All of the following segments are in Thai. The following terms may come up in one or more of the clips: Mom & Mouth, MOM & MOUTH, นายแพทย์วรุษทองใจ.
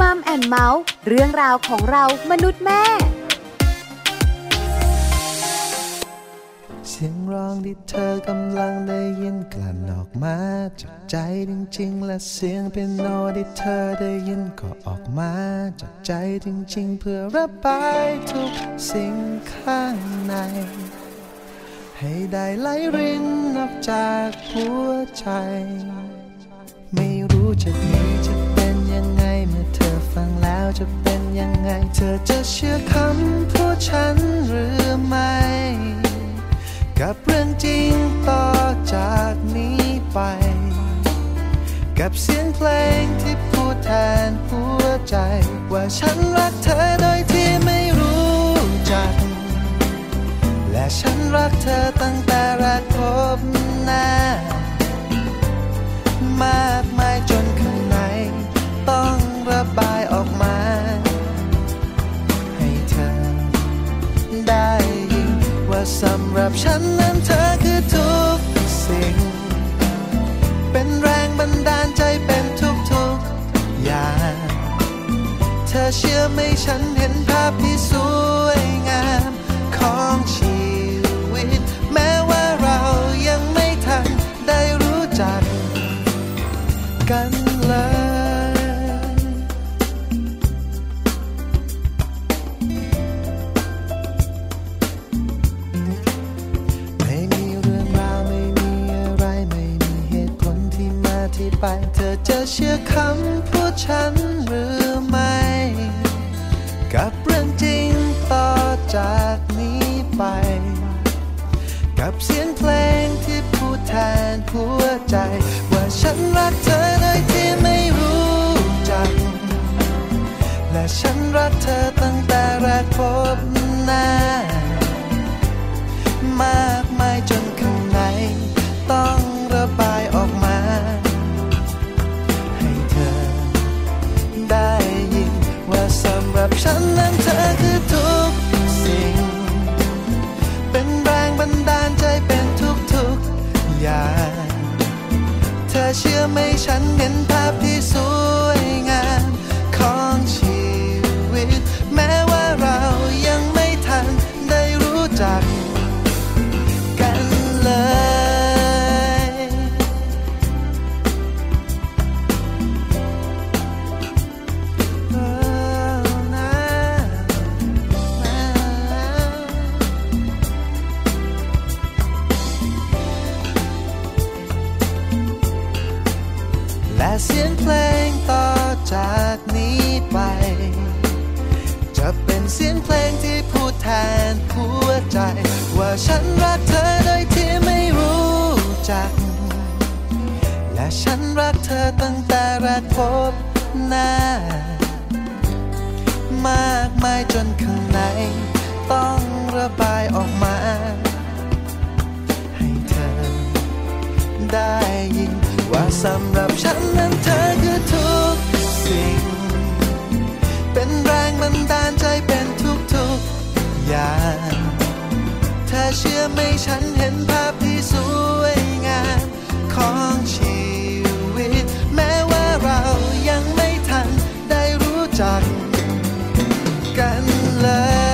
Mom & Mouth เรื่องราวของเรามนุษย์แม่เสียงร้องที่เธอกำลังได้ยินกลั่นออกมาจากใจจริงๆและเสียงเปียโนที่เธอได้ยินก็ออกมาจากใจจริงๆเพื่อระบายทุกสิ่งข้างในให้ได้ไหลรินออกจากหัวใจไม่รู้จะนี้จะเป็นยังไงเมื่อเธอฟังแล้วจะเป็นยังไงเธอจะเชื่อคำพูดฉันหรือไม่กับเรื่องจริงต่อจากนี้ไปกับเสียงเพลงที่พูดแทนหัวใจว่าฉันรักเธอโดยที่ไม่รู้จักและฉันรักเธอตั้งแต่แรกพบหน้ามากมายจนข้างในต้องระบายออกมาให้เธอได้ยินว่าสำหรับฉันนั้นเธอคือทุกสิ่งเป็นแรงบันดาลใจเป็นทุกอย่างเธอเชื่อไหมฉันเห็นภาพที่สวยงามของชีวิตแม้ว่าเรายังไม่ทันได้รู้จักกันเลยไม่มีเรื่องราวไม่มีอะไรไม่มีเหตุผลที่มาที่ไปเธอจะเชื่อคำพูดฉันหรือไม่กับเรื่องจริงต่อจากนี้ไปกับเสียงเพลงที่พูดแทนหัวใจว่าฉันรักเธอโดยที่ไม่รู้จักและฉันรักเธอตั้งแต่แรกพบหน้ามากมายจนข้างในต้องระบายออกมาให้เธอได้ยินว่าสำหรับฉันนั้นเธอคือทุกสิ่งเป็นแรงบันดาลใจเป็นทุกอย่างเธอเชื่อไหมฉันเห็นภาพที่สวยงามของชีวิตแม้ว่าเรายังไม่ทันได้รู้จักกันเลยและเสียงเพลงต่อจากนี้ไปจะเป็นเสียงเพลงที่พูดแทนหัวใจว่าฉันรักเธอโดยที่ไม่รู้จักและฉันรักเธอตั้งแต่แรกพบหน้ามากมายจนข้างในต้องระบายออกมาให้เธอได้ยินว่าสำหรับฉันนั้นเธอคือทุกสิ่งเป็นแรงบันดาลใจเป็นทุกอย่างเธอเชื่อไหมฉันเห็นภาพที่สวยงามของชีวิตแม้ว่าเรายังไม่ทันได้รู้จักกันเลย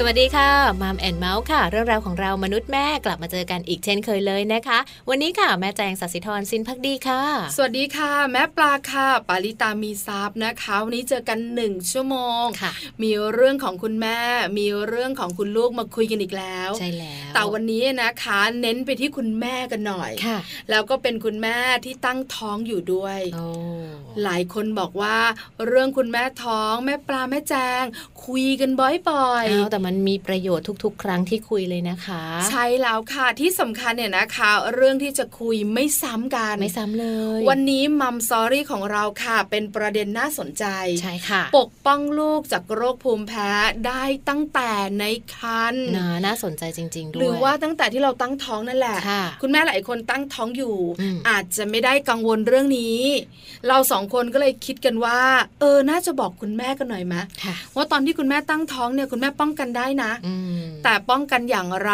สวัสดีค่ะมัมแอนเมาส์ค่ะเรื่องราวของเรามนุษย์แม่กลับมาเจอกันอีกเช่นเคยเลยนะคะวันนี้ค่ะแม่แจงศศิธรสินภักดีค่ะสวัสดีค่ะแม่ปลาค่ะปาริตามีทรัพย์นะคะวันนี้เจอกัน1ชั่วโมงมีเรื่องของคุณแม่มีเรื่องของคุณลูกมาคุยกันอีกแล้วใช่แล้วแต่วันนี้นะคะเน้นไปที่คุณแม่กันหน่อยแล้วก็เป็นคุณแม่ที่ตั้งท้องอยู่ด้วยหลายคนบอกว่าเรื่องคุณแม่ท้องแม่ปลาแม่แจงคุยกันบ่อยๆ มีประโยชน์ทุกๆครั้งที่คุยเลยนะคะใช่แล้วค่ะที่สำคัญเนี่ยนะคะเรื่องที่จะคุยไม่ซ้ำกันไม่ซ้ำเลยวันนี้มัมซอรี่ของเราค่ะเป็นประเด็นน่าสนใจใช่ค่ะปกป้องลูกจากโรคภูมิแพ้ได้ตั้งแต่ในครรภ์น่าสนใจจริงๆด้วยหรือว่าตั้งแต่ที่เราตั้งท้องนั่นแหละคุณแม่หลายคนตั้งท้องอยู่อาจจะไม่ได้กังวลเรื่องนี้เราสองคนก็เลยคิดกันว่าน่าจะบอกคุณแม่กันหน่อยไหมว่าตอนที่คุณแม่ตั้งท้องเนี่ยคุณแม่ป้องกันได้นะแต่ป้องกันอย่างไร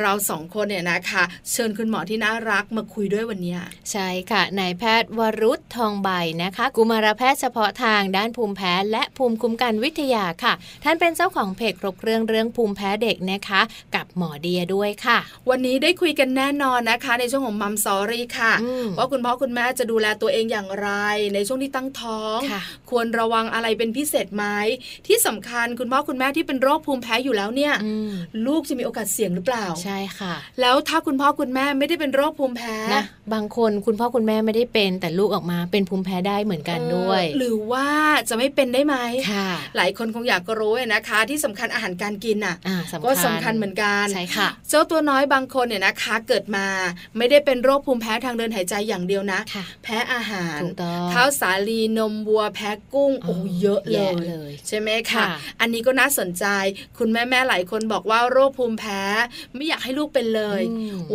เราสองคนเนี่ยนะคะเชิญคุณหมอที่น่ารักมาคุยด้วยวันนี้ใช่ค่ะนายแพทย์วรุษทองใบนะคะกุมารแพทย์เฉพาะทางด้านภูมิแพ้และภูมิคุ้มกันวิทยาค่ะท่านเป็นเจ้าของเพจครบเครื่องเรื่องภูมิแพ้เด็กนะคะกับหมอเดียด้วยค่ะวันนี้ได้คุยกันแน่นอนนะคะในช่วงของมัมซอรี่ค่ะว่าคุณพ่อคุณแม่จะดูแลตัวเองอย่างไรในช่วงที่ตั้งท้องควรระวังอะไรเป็นพิเศษไหมที่สำคัญคุณพ่อคุณแม่ที่เป็นโรคภูมิแพ้อยู่แล้วเนี่ยลูกจะมีโอกาสเสี่ยงหรือเปล่าใช่ค่ะแล้วถ้าคุณพ่อคุณแม่ไม่ได้เป็นโรคภูมิแพ้นะบางคนคุณพ่อคุณแม่ไม่ได้เป็นแต่ลูกออกมาเป็นภูมิแพ้ได้เหมือนกันด้วยหรือว่าจะไม่เป็นได้ไหมค่ะหลายคนคงอยากรู้นะคะที่สำคัญอาหารการกินน่ะก็สำคัญเหมือนกันใช่ค่ะเจ้าตัวน้อยบางคนเนี่ยนะคะเกิดมาไม่ได้เป็นโรคภูมิแพ้ทางเดินหายใจอย่างเดียวนะแพ้อาหารข้าวสาลีนมวัวแพ้กุ้งโอ้เยอะเลยใช่ไหมค่ะอันนี้ก็น่าสนใจคุณแม่ๆหลายคนบอกว่าโรคภูมิแพ้ไม่อยากให้ลูกเป็นเลย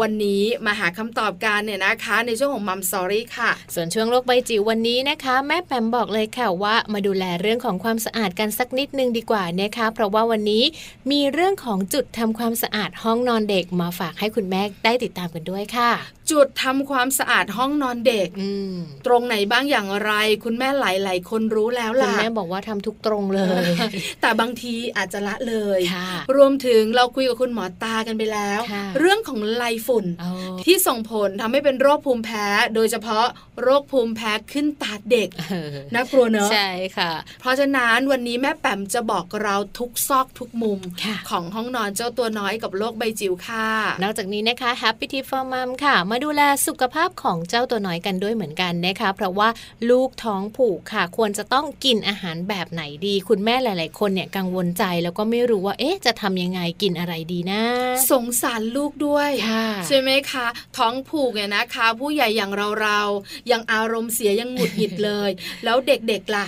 วันนี้มาหาคำตอบกันเนี่ยนะคะในช่วงของมัมซอรี่ค่ะส่วนช่วงโลกใบจิ๋ววันนี้นะคะแม่แปมบอกเลยค่ะว่ามาดูแลเรื่องของความสะอาดกันสักนิดนึงดีกว่านะคะเพราะว่าวันนี้มีเรื่องของจุดทำความสะอาดห้องนอนเด็กมาฝากให้คุณแม่ได้ติดตามกันด้วยค่ะจุดทำความสะอาดห้องนอนเด็กตรงไหนบ้างอย่างไรคุณแม่หลายๆคนรู้แล้วล่ะคุณแม่บอกว่าทำทุกตรงเลย แต่บางทีอาจจะละเลยรวมถึงเราคุยกับคุณหมอตากันไปแล้วเรื่องของไลฝุ่นที่ส่งผลทำให้เป็นโรคภูมิแพ้โดยเฉพาะโรคภูมิแพ้ขึ้นตาเด็ก น่ากลัวเนอะใช่ค่ะเพราะฉะนั้นวันนี้แม่แปมจะบอกเราทุกซอกทุกมุมของห้องนอนเจ้าตัวน้อยกับโรคใบจิ๋วค่ะนอกจากนี้นะคะ Happy Tip for Mom ค่ะมาดูแลสุขภาพของเจ้าตัวน้อยกันด้วยเหมือนกันนะคะเพราะว่าลูกท้องผูกค่ะควรจะต้องกินอาหารแบบไหนดีคุณแม่หลายๆคนเนี่ยกังวลใจแล้วก็ไม่รู้ว่าเอ๊ะจะทำยังไงกินอะไรดีนะสงสารลูกด้วยใช่ไหมคะท้องผูกเนี่ยนะคะผู้ใหญ่อย่างเรายังอารมณ์เสียยังหงุดหงิดเลยแล้วเด็กๆล่ะ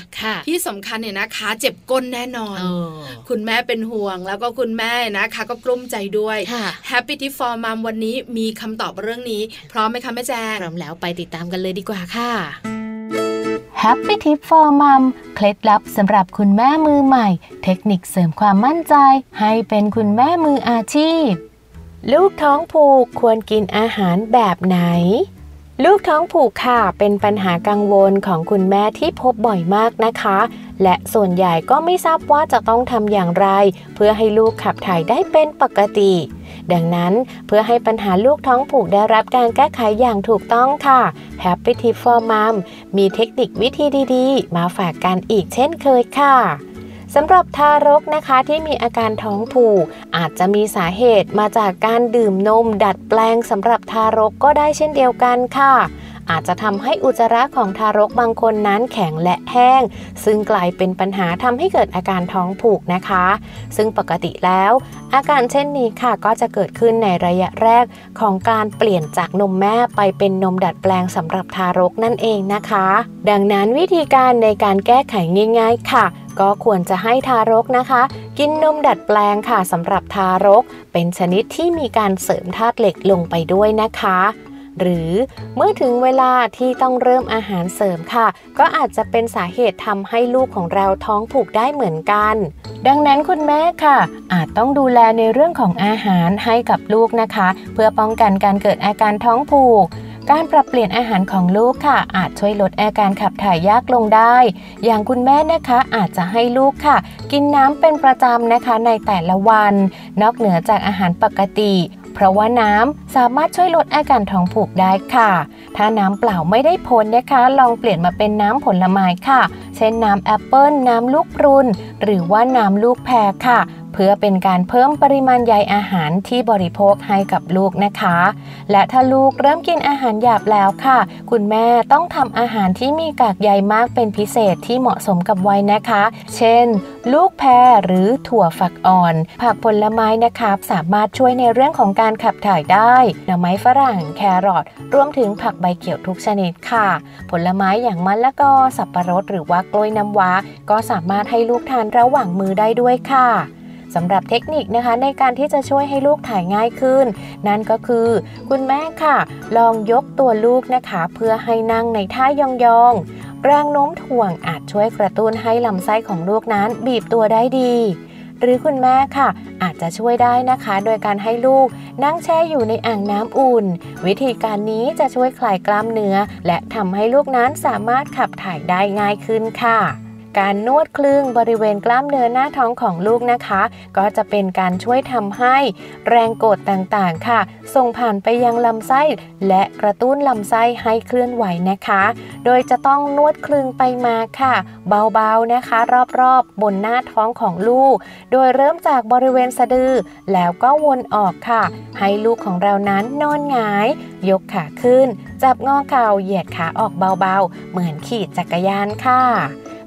ที่สำคัญเนี่ยนะคะเจ็บก้นแน่นอนคุณแม่เป็นห่วงแล้วก็คุณแม่นะคะก็กลุ้มใจด้วย Happy Tip for Mom วันนี้มีคำตอบเรื่องนี้พร้อมไหมคะแม่แจงพร้อมแล้วไปติดตามกันเลยดีกว่าค่ะ Happy Tip for Mom เคล็ดลับสำหรับคุณแม่มือใหม่เทคนิคเสริมความมั่นใจให้เป็นคุณแม่มืออาชีพลูกท้องผูกควรกินอาหารแบบไหนลูกท้องผูกค่ะเป็นปัญหากังวลของคุณแม่ที่พบบ่อยมากนะคะและส่วนใหญ่ก็ไม่ทราบว่าจะต้องทำอย่างไรเพื่อให้ลูกขับถ่ายได้เป็นปกติดังนั้นเพื่อให้ปัญหาลูกท้องผูกได้รับการแก้ไขอย่างถูกต้องค่ะ Happy Tip for Mom มีเทคนิควิธีดีๆมาฝากกันอีกเช่นเคยค่ะสำหรับทารกนะคะที่มีอาการท้องผูกอาจจะมีสาเหตุมาจากการดื่มนมดัดแปลงสำหรับทารกก็ได้เช่นเดียวกันค่ะอาจจะทำให้อุจจาระของทารกบางคนนั้นแข็งและแห้งซึ่งกลายเป็นปัญหาทำให้เกิดอาการท้องผูกนะคะซึ่งปกติแล้วอาการเช่นนี้ค่ะก็จะเกิดขึ้นในระยะแรกของการเปลี่ยนจากนมแม่ไปเป็นนมดัดแปลงสำหรับทารกนั่นเองนะคะดังนั้นวิธีการในการแก้ไขง่ายๆค่ะก็ควรจะให้ทารกนะคะกินนมดัดแปลงค่ะสำหรับทารกเป็นชนิดที่มีการเสริมธาตุเหล็กลงไปด้วยนะคะหรือเมื่อถึงเวลาที่ต้องเริ่มอาหารเสริมค่ะก็อาจจะเป็นสาเหตุทำให้ลูกของเราท้องผูกได้เหมือนกันดังนั้นคุณแม่ค่ะอาจต้องดูแลในเรื่องของอาหารให้กับลูกนะคะเพื่อป้องกันการเกิดอาการท้องผูกการปรับเปลี่ยนอาหารของลูกค่ะอาจช่วยลดอาการขับถ่ายยากลงได้อย่างคุณแม่นะคะอาจจะให้ลูกค่ะกินน้ำเป็นประจำนะคะในแต่ละวันนอกเหนือจากอาหารปกติเพราะว่าน้ำสามารถช่วยลดอาการท้องผูกได้ค่ะถ้าน้ำเปล่าไม่ได้ผลนะคะลองเปลี่ยนมาเป็นน้ำผลไม้ค่ะเช่นน้ำแอปเปิ้ลน้ำลูกพรุนหรือว่าน้ำลูกแพรค่ะ เพื่อเป็นการเพิ่มปริมาณใยอาหารที่บริโภคให้กับลูกนะคะและถ้าลูกเริ่มกินอาหารหยาบแล้วค่ะคุณแม่ต้องทำอาหารที่มีกากใยมากเป็นพิเศษที่เหมาะสมกับวัยนะคะเช่นลูกแพรหรือถั่วฝักอ่อนผักผลไม้นะคะสามารถช่วยในเรื่องของการขับถ่ายได้หน่อไม้ฝรั่งแครอทรวมถึงผักใบเขียวทุกชนิดค่ะผลไม้อย่างมะละกอสับปะรดหรือว่ากล้วยน้ำว้าก็สามารถให้ลูกทานระหว่างมื้อได้ด้วยค่ะสำหรับเทคนิคนะคะในการที่จะช่วยให้ลูกถ่ายง่ายขึ้นนั่นก็คือคุณแม่ค่ะลองยกตัวลูกนะคะเพื่อให้นั่งในท่ายองๆแรงโน้มถ่วงอาจช่วยกระตุ้นให้ลำไส้ของลูกนั้นบีบตัวได้ดีหรือคุณแม่ค่ะอาจจะช่วยได้นะคะโดยการให้ลูกนั่งแช่อยู่ในอ่างน้ำอุ่นวิธีการนี้จะช่วยคลายกล้ามเนื้อและทำให้ลูกนั้นสามารถขับถ่ายได้ง่ายขึ้นค่ะการนวดคลึงบริเวณกล้ามเนื้อหน้าท้องของลูกนะคะก็จะเป็นการช่วยทำให้แรงกดต่างๆค่ะส่งผ่านไปยังลำไส้และกระตุ้นลำไส้ให้เคลื่อนไหวนะคะโดยจะต้องนวดคลึงไปมาค่ะเบาๆนะคะรอบๆบนหน้าท้องของลูกโดยเริ่มจากบริเวณสะดือแล้วก็วนออกค่ะให้ลูกของเรานั้นนอนหงายยกขาขึ้นจับงอเข่าเหยียดขาออกเบาๆเหมือนขี่จักรยานค่ะ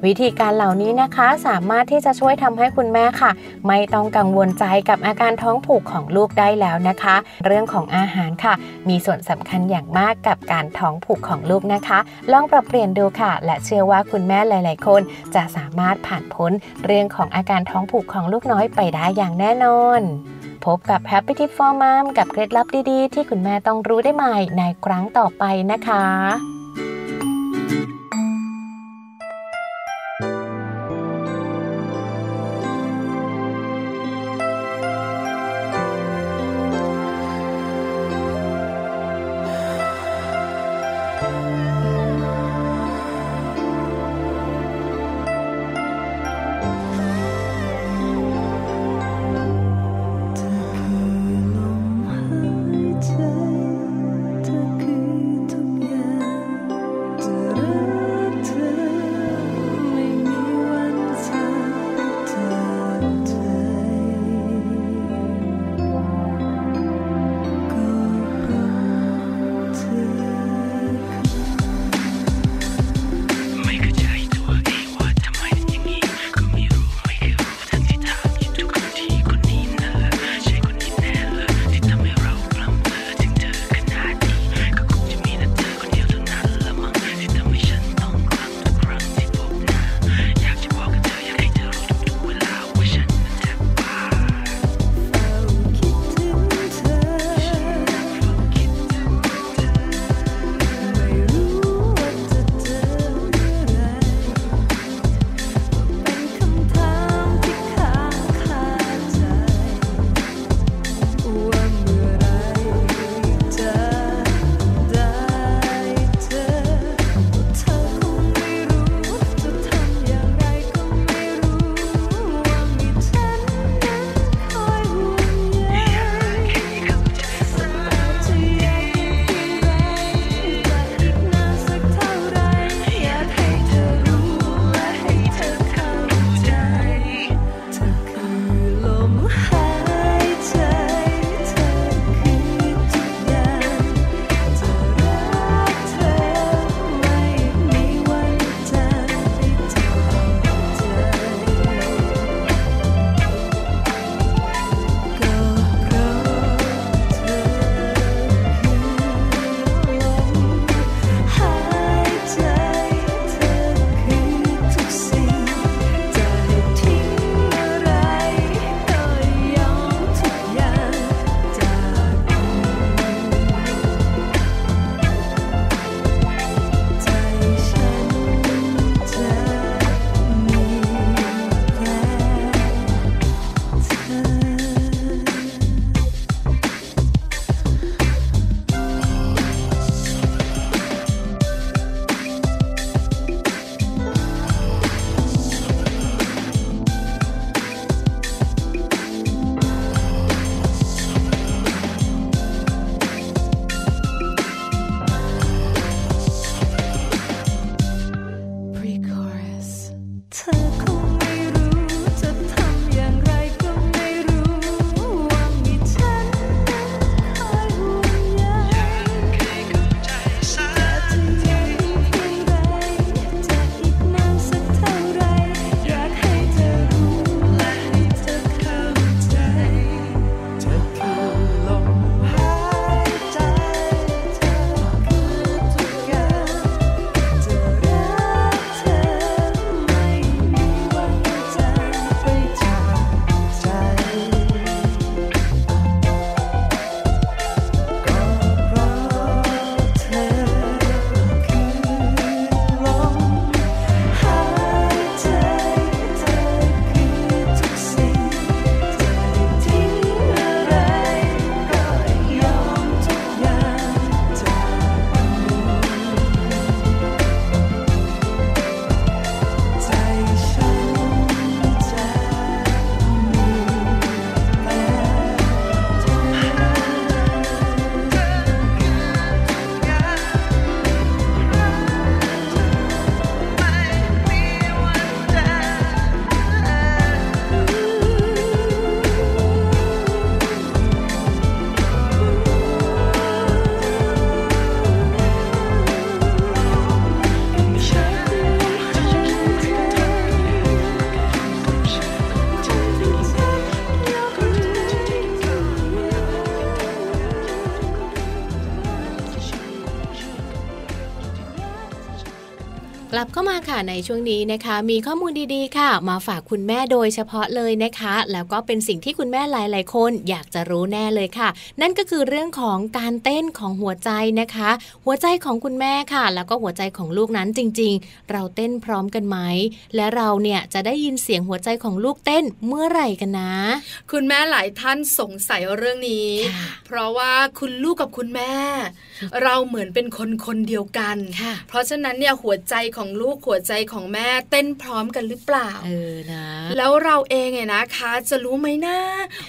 วิธีการเหล่านี้นะคะสามารถที่จะช่วยทำให้คุณแม่ค่ะไม่ต้องกังวลใจกับอาการท้องผูกของลูกได้แล้วนะคะเรื่องของอาหารค่ะมีส่วนสำคัญอย่างมากกับการท้องผูกของลูกนะคะลองปรับเปลี่ยนดูค่ะและเชื่อว่าคุณแม่หลายๆคนจะสามารถผ่านพ้นเรื่องของอาการท้องผูกของลูกน้อยไปได้อย่างแน่นอนพบกับ Happy Tip for Mom กับเคล็ดลับดีๆที่คุณแม่ต้องรู้ได้ใหม่ในครั้งต่อไปนะคะ กลับเข้ามาค่ะในช่วงนี้นะคะมีข้อมูลดีๆค่ะมาฝากคุณแม่โดยเฉพาะเลยนะคะแล้วก็เป็นสิ่งที่คุณแม่หลายๆคนอยากจะรู้แน่เลยค่ะนั่นก็คือเรื่องของการเต้นของหัวใจนะคะหัวใจของคุณแม่ค่ะแล้วก็หัวใจของลูกนั้นจริงๆเราเต้นพร้อมกันไหมและเราเนี่ยจะได้ยินเสียงหัวใจของลูกเต้นเมื่อไหร่กันนะคุณแม่หลายท่านสงสัยเรื่องนี้เพราะว่าคุณลูกกับคุณแม่เราเหมือนเป็นคนๆเดียวกันเพราะฉะนั้นเนี่ยหัวใจของลูกหัวใจของแม่เต้นพร้อมกันหรือเปล่านะแล้วเราเองเนี่ยนะคะจะรู้ไหมนะ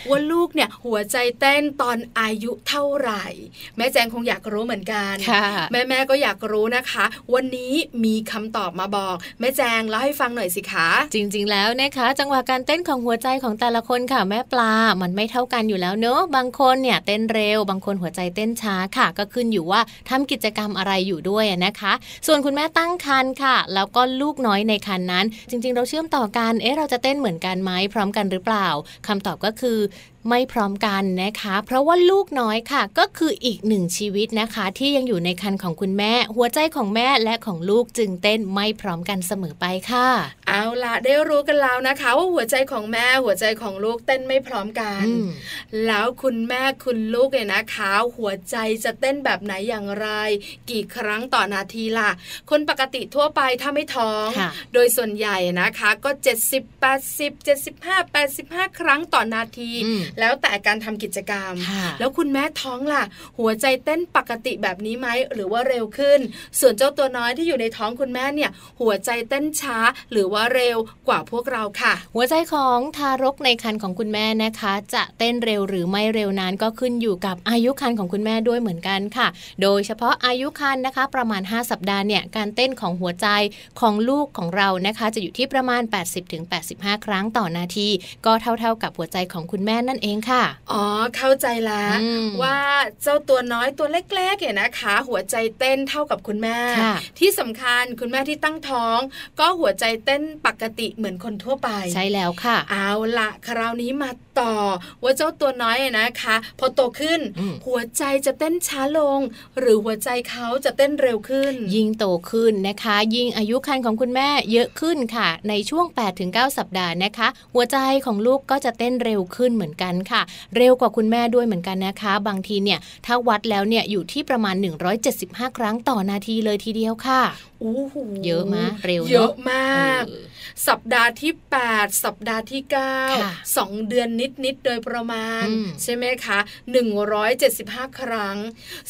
ว่าลูกเนี่ยหัวใจเต้นตอนอายุเท่าไหร่แม่แจงคงอยากรู้เหมือนกันแม่ก็อยากรู้นะคะวันนี้มีคำตอบมาบอกแม่แจงเล่าให้ฟังหน่อยสิคะจริงๆแล้วนะคะจังหวะการเต้นของหัวใจของแต่ละคนค่ะแม่ปลามันไม่เท่ากันอยู่แล้วเนอะบางคนเนี่ยเต้นเร็วบางคนหัวใจเต้นช้าค่ะก็ขึ้นอยู่ว่าทำกิจกรรมอะไรอยู่ด้วยนะคะส่วนคุณแม่ตั้งครรภ์ค่ะแล้วก็ลูกน้อยในครรภ์นั้นจริงๆเราเชื่อมต่อกันเราจะเต้นเหมือนกันไหมพร้อมกันหรือเปล่าคำตอบก็คือไม่พร้อมกันนะคะเพราะว่าลูกน้อยค่ะก็คืออีกหนึ่งชีวิตนะคะที่ยังอยู่ในครรภ์ของคุณแม่หัวใจของแม่และของลูกจึงเต้นไม่พร้อมกันเสมอไปค่ะเอาล่ะได้รู้กันแล้วนะคะว่าหัวใจของแม่หัวใจของลูกเต้นไม่พร้อมกันแล้วคุณแม่คุณลูกเนี่ยนะคะหัวใจจะเต้นแบบไหนอย่างไรกี่ครั้งต่อนาทีล่ะคนปกติทั่วไปถ้าไม่ท้องโดยส่วนใหญ่นะคะก็70-80-75-85 ครั้งต่อนาทีแล้วแต่การทำกิจกรรมแล้วคุณแม่ท้องล่ะหัวใจเต้นปกติแบบนี้ไหมหรือว่าเร็วขึ้นส่วนเจ้าตัวน้อยที่อยู่ในท้องคุณแม่เนี่ยหัวใจเต้นช้าหรือว่าเร็วกว่าพวกเราค่ะหัวใจของทารกในครรภ์ของคุณแม่นะคะจะเต้นเร็วหรือไม่เร็วนั้นก็ขึ้นอยู่กับอายุครรภ์ของคุณแม่ด้วยเหมือนกันค่ะโดยเฉพาะอายุครรภ์นะคะประมาณ5สัปดาห์เนี่ยการเต้นของหัวใจของลูกของเรานะคะจะอยู่ที่ประมาณ 80-85 ครั้งต่อนาทีก็เท่าๆกับหัวใจของคุณแม่นั่นเองค่ะอ๋อเข้าใจแล้วว่าเจ้าตัวน้อยตัวเล็กๆเนี่ยนะคะหัวใจเต้นเท่ากับคุณแม่ที่สำคัญคุณแม่ที่ตั้งท้องก็หัวใจเต้นปกติเหมือนคนทั่วไปใช่แล้วค่ะเอาละคราวนี้มาต่อว่าเจ้าตัวน้อยนะคะพอโตขึ้นหัวใจจะเต้นช้าลงหรือหัวใจเขาจะเต้นเร็วขึ้นยิ่งโตขึ้นนะคะยิ่งอายุครรภ์ของคุณแม่เยอะขึ้นค่ะในช่วง 8-9 สัปดาห์นะคะหัวใจของลูกก็จะเต้นเร็วขึ้นเหมือนกันค่ะเร็วกว่าคุณแม่ด้วยเหมือนกันนะคะบางทีเนี่ยถ้าวัดแล้วเนี่ยอยู่ที่ประมาณ175ครั้งต่อนาทีเลยทีเดียวค่ะอู้หูเยอะมากเร็วเยอะมากสัปดาห์ที่8สัปดาห์ที่9 2เดือนนิดๆโดยประมาณใช่ไหมคะ175ครั้ง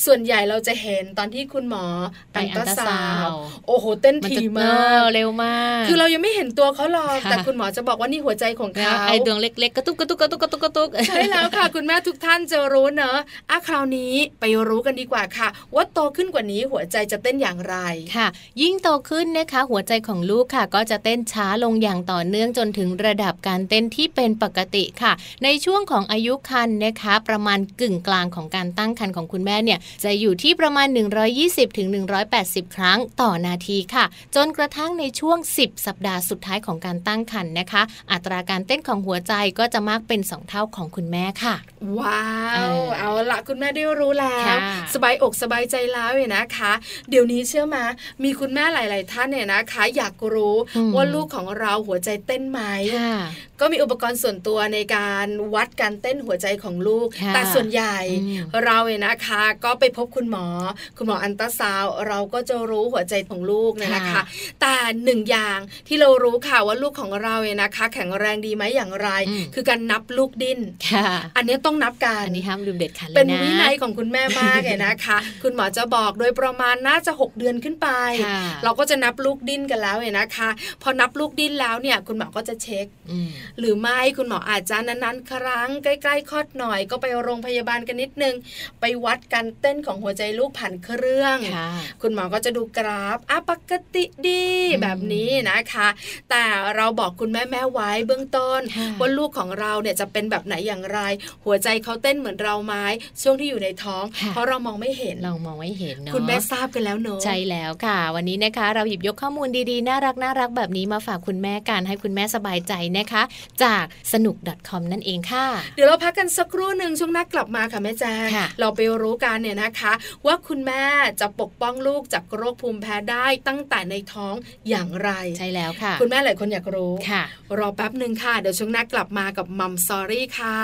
ส่วนใหญ่เราจะเห็นตอนที่คุณหมอไปอัลตราซาวด์โอ้โหเต้นถี่มากเร็วมากคือเรายังไม่เห็นตัวเขาหรอกแต่คุณหมอจะบอกว่านี่หัวใจของเขาไอ้ดวงเล็กๆกระตุกกระตุกกระตุกกระตุกกระตุกใช่แล้วค่ะคุณแม่ทุกท่านจะรู้เนอะคราวนี้ไปรู้กันดีกว่าค่ะว่าโตขึ้นกว่านี้หัวใจจะเต้นอย่างไรค่ะยิ่งโตขึ้นนะคะหัวใจของลูกค่ะก็จะเต้นช้าลงอย่างต่อเนื่องจนถึงระดับการเต้นที่เป็นปกติค่ะในช่วงของอายุครรภ์นะคะประมาณกึ่งกลางของการตั้งครรภ์ของคุณแม่เนี่ยจะอยู่ที่ประมาณ 120-180 ครั้งต่อนาทีค่ะจนกระทั่งในช่วง10สัปดาห์สุดท้ายของการตั้งครรภ์นะคะอัตราการเต้นของหัวใจก็จะมากเป็น2เท่าของคุณแม่ค่ะว้าวเอาละคุณแม่ได้รู้แล้วสบายอกสบายใจแล้วเนี่ยนะคะเดี๋ยวนี้เชื่อมามีคุณแม่หลายๆท่านเนี่ยนะคะอยากรู้ว่าลูกของเราหัวใจเต้นไหมก็มีอุปกรณ์ส่วนตัวในการวัดการเต้นหัวใจของลูกแต่ส่วนใหญ่เราเนี่ยนะคะก็ไปพบคุณหมออัลตราซาวด์เราก็จะรู้หัวใจของลูกเนี่ยนะคะแต่หนึ่งอย่างที่เรารู้ค่ะว่าลูกของเราเนี่ยนะคะแข็งแรงดีไหมอย่างไรคือการนับลูกดิ้นอันนี้ต้องนับกันอันนี้ห้ามลืมเด็ดขาดเลยนะเป็นวินัยของคุณแม่มากเลยนะคะคุณหมอจะบอกโดยประมาณน่าจะ6เดือนขึ้นไปเราก็จะนับลูกดิ้นกันแล้วเนี่ยนะคะพอนับลูกดิ้นแล้วเนี่ยคุณหมอก็จะเช็คหรือไม่คุณหมออาจจะนั้นๆครั้งใกล้ๆคลอดหน่อยก็ไปโรงพยาบาลกันนิดนึงไปวัดการเต้นของหัวใจลูกผ่านเครื่องคุณหมอก็จะดูกราฟปกติดีแบบนี้นะคะแต่เราบอกคุณแม่ๆไว้เบื้องต้นว่าลูกของเราเนี่ยจะเป็นแบบไหนอย่างไรหัวใจเขาเต้นเหมือนเราไหมช่วงที่อยู่ในท้องเพราะเรามองไม่เห็นคุณแม่ทราบกันแล้วเนอะใช่แล้วค่ะวัน นี้นะคะเราหยิบยกข้อมูลดีๆน่ารักแบบนี้มาฝากคุณแม่กันให้คุณแม่สบายใจนะคะจากสนุก .com นั่นเองค่ะเดี๋ยวเราพักกันสักครู่หนึ่งช่วงหน้ากลับมาค่ะแม่แจ้งเราไปรู้กันเนี่ยนะคะว่าคุณแม่จะปกป้องลูกจากโรคภูมิแพ้ได้ตั้งแต่ในท้องอย่างไรใช่แล้วค่ะคุณแม่หลายคนอยากรู้รอแป๊บนึงค่ะเดี๋ยวช่วงหน้ากลับมากับมัมซอรี่ค่ะ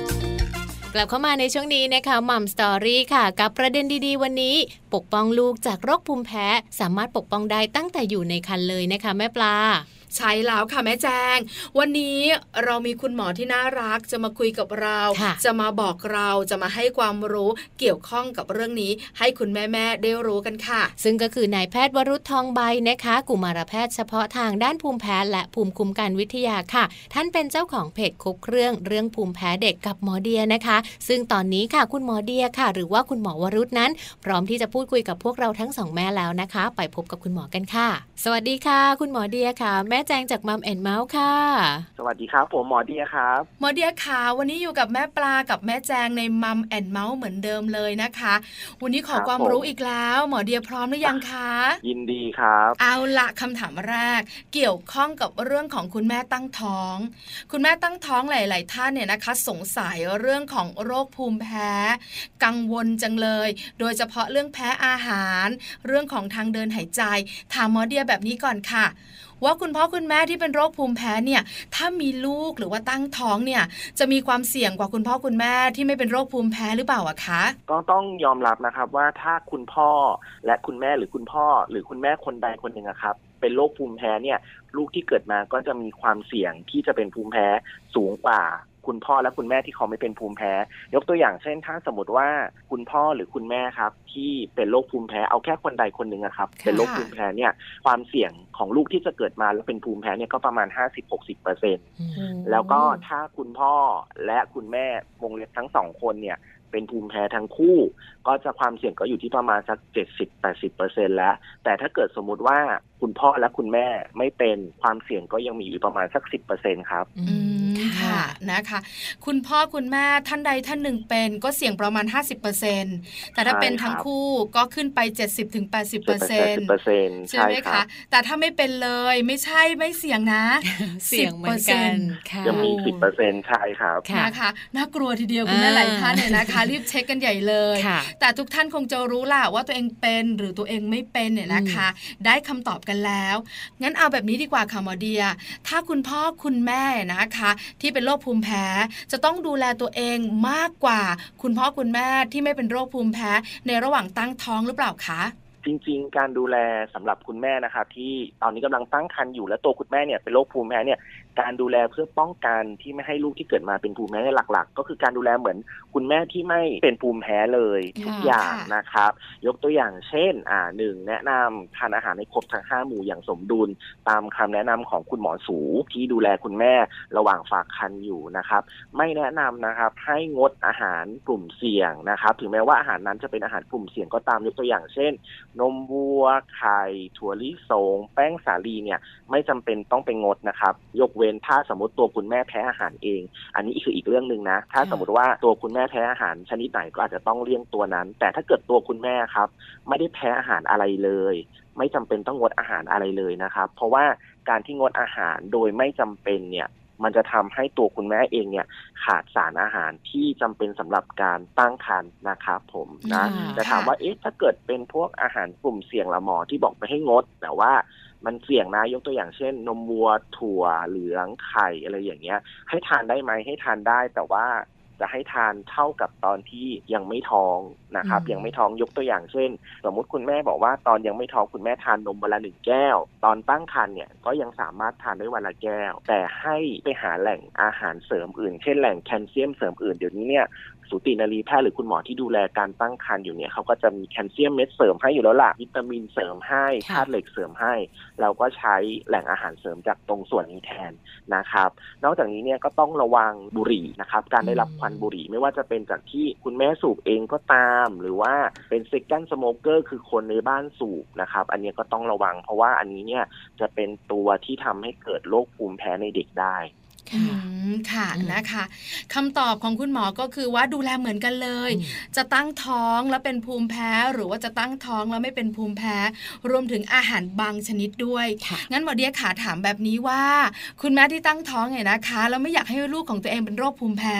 กลับเข้ามาในช่วงนี้นะคะมัมสตอรี่ค่ะกับประเด็นดีๆวันนี้ปกป้องลูกจากโรคภูมิแพ้สามารถปกป้องได้ตั้งแต่อยู่ในครรภ์เลยนะคะแม่ปลา ใช่แล้วค่ะแม่แจงวันนี้เรามีคุณหมอที่น่ารักจะมาคุยกับเราจะมาบอกเราจะมาให้ความรู้เกี่ยวข้องกับเรื่องนี้ให้คุณแม่ๆได้รู้กันค่ะซึ่งก็คือนายแพทย์วรุธทองใบนะคะกุมารแพทย์เฉพาะทางด้านภูมิแพ้และภูมิคุ้มกันวิทยาค่ะท่านเป็นเจ้าของเพจครบเครื่องเรื่องภูมิแพ้เด็กกับหมอเดียนะคะซึ่งตอนนี้ค่ะคุณหมอเดียค่ะหรือว่าคุณหมอวรุธนั้นพร้อมที่จะพูดคุยกับพวกเราทั้งสองแม่แล้วนะคะไปพบกับคุณหมอกันค่ะสวัสดีค่ะคุณหมอเดียค่ะแม่แจงจาก Mom & Mouth ค่ะสวัสดีครับผมหมอเดียครับหมอเดียค่ะวันนี้อยู่กับแม่ปลากับแม่แจงใน Mom & Mouth เหมือนเดิมเลยนะคะวันนี้ขอความรู้อีกแล้วหมอเดียพร้อมหรือยังคะยินดีครับเอาละคำถามแรกเกี่ยวข้องกับเรื่องของคุณแม่ตั้งท้องคุณแม่ตั้งท้องหลายๆท่านเนี่ยนะคะสงสัยเรื่องของโรคภูมิแพ้กังวลจังเลยโดยเฉพาะเรื่องแพ้อาหารเรื่องของทางเดินหายใจถามหมอเดียแบบนี้ก่อนค่ะว่าคุณพ่อคุณแม่ที่เป็นโรคภูมิแพ้เนี่ยถ้ามีลูกหรือว่าตั้งท้องเนี่ยจะมีความเสี่ยงกว่าคุณพ่อคุณแม่ที่ไม่เป็นโรคภูมิแพ้หรือเปล่าอะคะก็ต้องยอมรับนะครับว่าถ้าคุณพ่อและคุณแม่หรือคุณพ่อหรือคุณแม่คนใดคนหนึ่งอะครับเป็นโรคภูมิแพ้เนี่ยลูกที่เกิดมาก็จะมีความเสี่ยงที่จะเป็นภูมิแพ้สูงกว่าคุณพ่อและคุณแม่ที่เขาไม่เป็นภูมิแพ้ยกตัวอย่างเช่นถ้าสมมติว่าคุณพ่อหรือคุณแม่ครับที่เป็นโรคภูมิแพ้เอาแค่คนใดคนหนึ่งนะครับเป็นโรคภูมิแพ้เนี่ยความเสี่ยงของลูกที่จะเกิดมาแล้วเป็นภูมิแพ้เนี่ยก็ประมาณ 50-60% แล้วก็ถ้าคุณพ่อและคุณแม่วงเล็บทั้งสองคนเนี่ยเป็นภูมิแพ้ทั้งคู่ก็จะความเสี่ยงก็อยู่ที่ประมาณสัก 70-80% แล้วแต่ถ้าเกิดสมมติว่าคุณพ่อและคุณแม่ไม่เป็นความเสี่ยงก็ยังมีอยู่ประมาณสัก 10% ครับค่ะนะคะคุณพ่อคุณแม่ท่านใดท่านหนึ่งเป็นก็เสี่ยงประมาณ 50% แต่ถ้าเป็นทั้งคู่ก็ขึ้นไป 70-80% ใช่ไหมคะแต่ถ้าไม่เป็นเลยไม่ใช่ไม่เสี่ยงนะเสี่ยงเหมือนกันจะมี 10% ใช่ครับนะคะน่ากลัวทีเดียวคุณแม่หลายท่านเนี่ยนะคะรีบเช็คกันใหญ่เลยแต่ทุกท่านคงจะรู้ล่ะว่าตัวเองเป็นหรือตัวเองไม่เป็นเนี่ยนะคะได้คำตอบกันแล้วงั้นเอาแบบนี้ดีกว่าค่ะหมอเดียถ้าคุณพ่อคุณแม่นะคะที่เป็นโรคภูมิแพ้จะต้องดูแลตัวเองมากกว่าคุณพ่อคุณแม่ที่ไม่เป็นโรคภูมิแพ้ในระหว่างตั้งท้องหรือเปล่าคะจริงๆการดูแลสำหรับคุณแม่นะครับที่ตอนนี้กำลังตั้งครรภ์อยู่และตัวคุณแม่เนี่ยเป็นโรคภูมิแพ้เนี่ยการดูแลเพื่อป้องกันที่ไม่ให้ลูกที่เกิดมาเป็นภูมิแพ้หลักๆก็คือการดูแลเหมือนคุณแม่ที่ไม่เป็นภูมิแพ้เลยทุกอย่างนะครับยกตัวอย่างเช่น1แนะนำทานอาหารให้ครบทั้ง5หมู่อย่างสมดุลตามคำแนะนำของคุณหมอสูที่ดูแลคุณแม่ระหว่างฝากครรภ์อยู่นะครับไม่แนะนำนะครับให้งดอาหารกลุ่มเสี่ยงนะครับถึงแม้ว่าอาหารนั้นจะเป็นอาหารกลุ่มเสี่ยงก็ตามยกตัวอย่างเช่นนมวัวไข่ถั่วลิสงแป้งสาลีเนี่ยไม่จำเป็นต้องไปงดนะครับยกเว้นถ้าสมมติตัวคุณแม่แพ้อาหารเองอันนี้คืออีกเรื่องนึงนะถ้าสมมติว่าตัวคุณแม่แพ้อาหารชนิดไหนก็อาจจะต้องเลี่ยงตัวนั้นแต่ถ้าเกิดตัวคุณแม่ครับไม่ได้แพ้อาหารอะไรเลยไม่จำเป็นต้องงดอาหารอะไรเลยนะครับเพราะว่าการที่งดอาหารโดยไม่จำเป็นเนี่ยมันจะทำให้ตัวคุณแม่เองเนี่ยขาดสารอาหารที่จำเป็นสำหรับการตั้งครรภ์นะครับผมนะแต่ถามว่าเอ๊ะถ้าเกิดเป็นพวกอาหารกลุ่มเสี่ยงละหมอที่บอกไปให้งดแต่ว่ามันเสี่ยงนะยกตัวอย่างเช่นนมวัวถั่วเหลืองไข่อะไรอย่างเงี้ยให้ทานได้ไหมให้ทานได้แต่ว่าจะให้ทานเท่ากับตอนที่ยังไม่ท้องนะครับยังไม่ท้องยกตัวอย่างเช่นสมมติคุณแม่บอกว่าตอนยังไม่ท้องคุณแม่ทานนมวันละ1แก้วตอนตั้งครรภ์เนี่ยก็ยังสามารถทานได้วันละแก้วแต่ให้ไปหาแหล่งอาหารเสริมอื่นเช่นแหล่งแคลเซียมเสริมอื่นเดี๋ยวนี้เนี่ยสูตินรีแพทย์หรือคุณหมอที่ดูแลการตั้งครรภ์อยู่เนี่ยเขาก็จะมีแคลเซียมเม็ดเสริมให้อยู่แล้วล่ะวิตามินเสริมให้ธาตุเหล็กเสริมให้เราก็ใช้แหล่งอาหารเสริมจากตรงส่วนนี้แทนนะครับนอกจากนี้เนี่ยก็ต้องระวังบุหรี่นะครับการได้รับควันบุหรี่ไม่ว่าจะเป็นจากที่คุณแม่สูบเองก็ตามหรือว่าเป็นเซคันด์สโมเกอร์คือคนในบ้านสูบนะครับอันนี้ก็ต้องระวังเพราะว่าอันนี้เนี่ยจะเป็นตัวที่ทำให้เกิดโรคภูมิแพ้ในเด็กได้ค่ะนะคะคำตอบของคุณหมอก็คือว่าดูแลเหมือนกันเลยจะตั้งท้องแล้วเป็นภูมิแพ้หรือว่าจะตั้งท้องแล้วไม่เป็นภูมิแพ้รวมถึงอาหารบางชนิดด้วยงั้นหมอเดียขาถามแบบนี้ว่าคุณแม่ที่ตั้งท้องเนี่ยนะคะแล้วไม่อยากให้ลูกของตัวเองเป็นโรคภูมิแพ้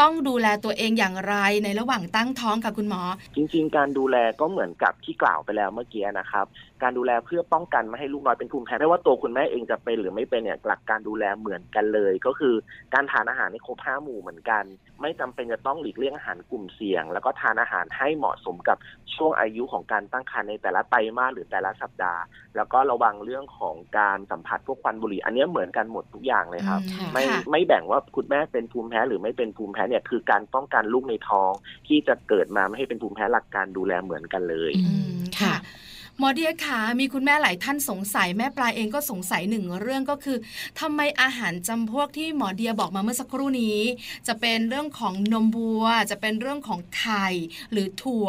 ต้องดูแลตัวเองอย่างไรในระหว่างตั้งท้องค่ะคุณหมอจริงๆการดูแลก็เหมือนกับที่กล่าวไปแล้วเมื่อกี้นะครับ การดูแลเพื่อป้องกันไม่ให้ลูกน้อยเป็นภูมิแพ้ไม่ว่าตัวคุณแม่เองจะเป็นหรือไม่เป็นเนี่ยหลักการดูแลเหมือนกันเลยก็คือการทานอาหารให้ครบ5หมู่เหมือนกันไม่จำเป็นจะต้องหลีกเลี่ยงอาหารกลุ่มเสี่ยงแล้วก็ทานอาหารให้เหมาะสมกับช่วงอายุของการตั้งครรภ์ในแต่ละไตรมาสหรือแต่ละสัปดาห์แล้วก็ระวังเรื่องของการสัมผัสพวกควันบุหรี่อันนี้เหมือนกันหมดทุกอย่างเลยครับไม่แบ่งว่าคุณแม่เป็นภูมิแพ้หรือไม่เป็นภูมิแพ้เนี่ยคือการป้องกันลูกในท้องที่จะเกิดมาไม่ให้เป็นภูมิแพ้หลักการดูแลเหมือนกันเลยค่ะหมอเดียค่ะมีคุณแม่หลายท่านสงสัยแม่ปลายเองก็สงสัยหนึ่งเรื่องก็คือทำไมอาหารจำพวกที่หมอเดียบอกมาเมื่อสักครู่นี้จะเป็นเรื่องของนมวัวจะเป็นเรื่องของไข่หรือถั่ว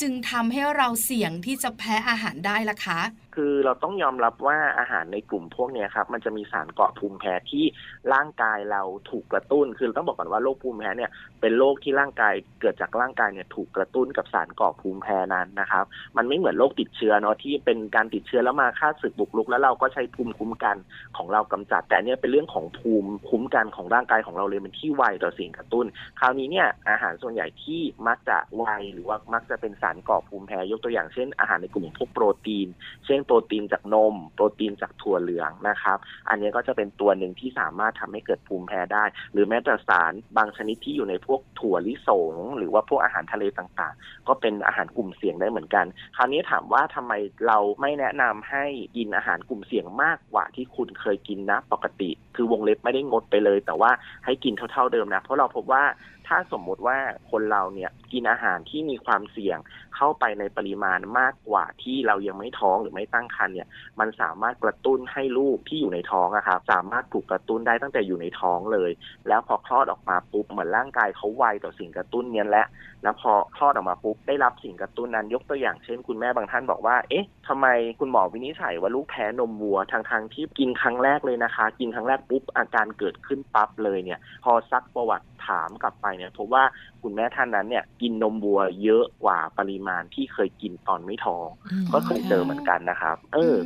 จึงทำให้เราเสี่ยงที่จะแพ้อาหารได้ล่ะคะคือเราต้องยอมรับว่าอาหารในกลุ่มพวกนี้ครับมันจะมีสารก่อภูมิแพ้ที่ร่างกายเราถูกกระตุ้นคือต้องบอกก่อนว่าโรคภูมิแพ้เนี่ยเป็นโรคที่ร่างกายเกิดจากร่างกายเนี่ยถูกกระตุ้นกับสารก่อภูมิแพ้นั้นนะครับมันไม่เหมือนโรคติดเชื้อเนาะที่เป็นการติดเชื้อแล้วมาฆ่าศึกบุกรุกแล้วเราก็ใช้ภูมิคุ้มกันของเรากำจัดแต่เนี่ยเป็นเรื่องของภูมิคุ้มกันของร่างกายของเราเลยมันที่ไวต่อสิ่งกระตุ้นคราวนี้เนี่ยอาหารส่วนใหญ่ที่มักจะไวหรือว่ามักจะเป็นสารก่อภูมิแพ้ยกตัวอย่างเช่นอาหารในกลุ่มพวกโปรตีนเช่นโปรตีนจากนมโปรตีนจากถั่วเหลืองนะครับอันนี้ก็จะเป็นตัวหนึ่งที่สามารถทำให้เกิดภูมิแพ้ได้หรือแม้แต่สารบางชนิดที่อยู่ในพวกถั่วลิสงหรือว่าพวกอาหารทะเลต่างๆก็เป็นอาหารกลุ่มเสี่ยงได้เหมือนกันคราวนี้ถามว่าทำไมเราไม่แนะนำให้กินอาหารกลุ่มเสี่ยงมากกว่าที่คุณเคยกินนะปกติคือวงเล็บไม่ได้งดไปเลยแต่ว่าให้กินเท่าๆเดิมนะเพราะเราพบว่าถ้าสมมติว่าคนเราเนี่ยกินอาหารที่มีความเสี่ยงเข้าไปในปริมาณมากกว่าที่เรายังไม่ท้องหรือไม่ตั้งครรภ์เนี่ยมันสามารถกระตุ้นให้ลูกที่อยู่ในท้องนะครับสามารถถูกกระตุ้นได้ตั้งแต่อยู่ในท้องเลยแล้วพอคลอดออกมาปุ๊บเหมือนร่างกายเขาไวต่อสิ่งกระตุ้นเนี่ยแหละแล้วพอคลอดออกมาปุ๊บได้รับสิ่งกระตุ้นนั้นยกตัวอย่างเช่นคุณแม่บางท่านบอกว่าเอ๊ะทำไมคุณหมอวินิจฉัยว่าลูกแพ้นมวัวทั้งที่กินครั้งแรกเลยนะคะกินครั้งแรกปุ๊บอาการเกิดขึ้นปั๊บเลยเนี่ยพอซักประวัติถามกลับไปเนี่ยพบว่าคุณแม่ท่านนั้นเนี่ยกินนมวัวเยอะกว่าปริมาณที่เคยกินตอนไม่ท้องก็เคยเจอเหมือนกันนะครับ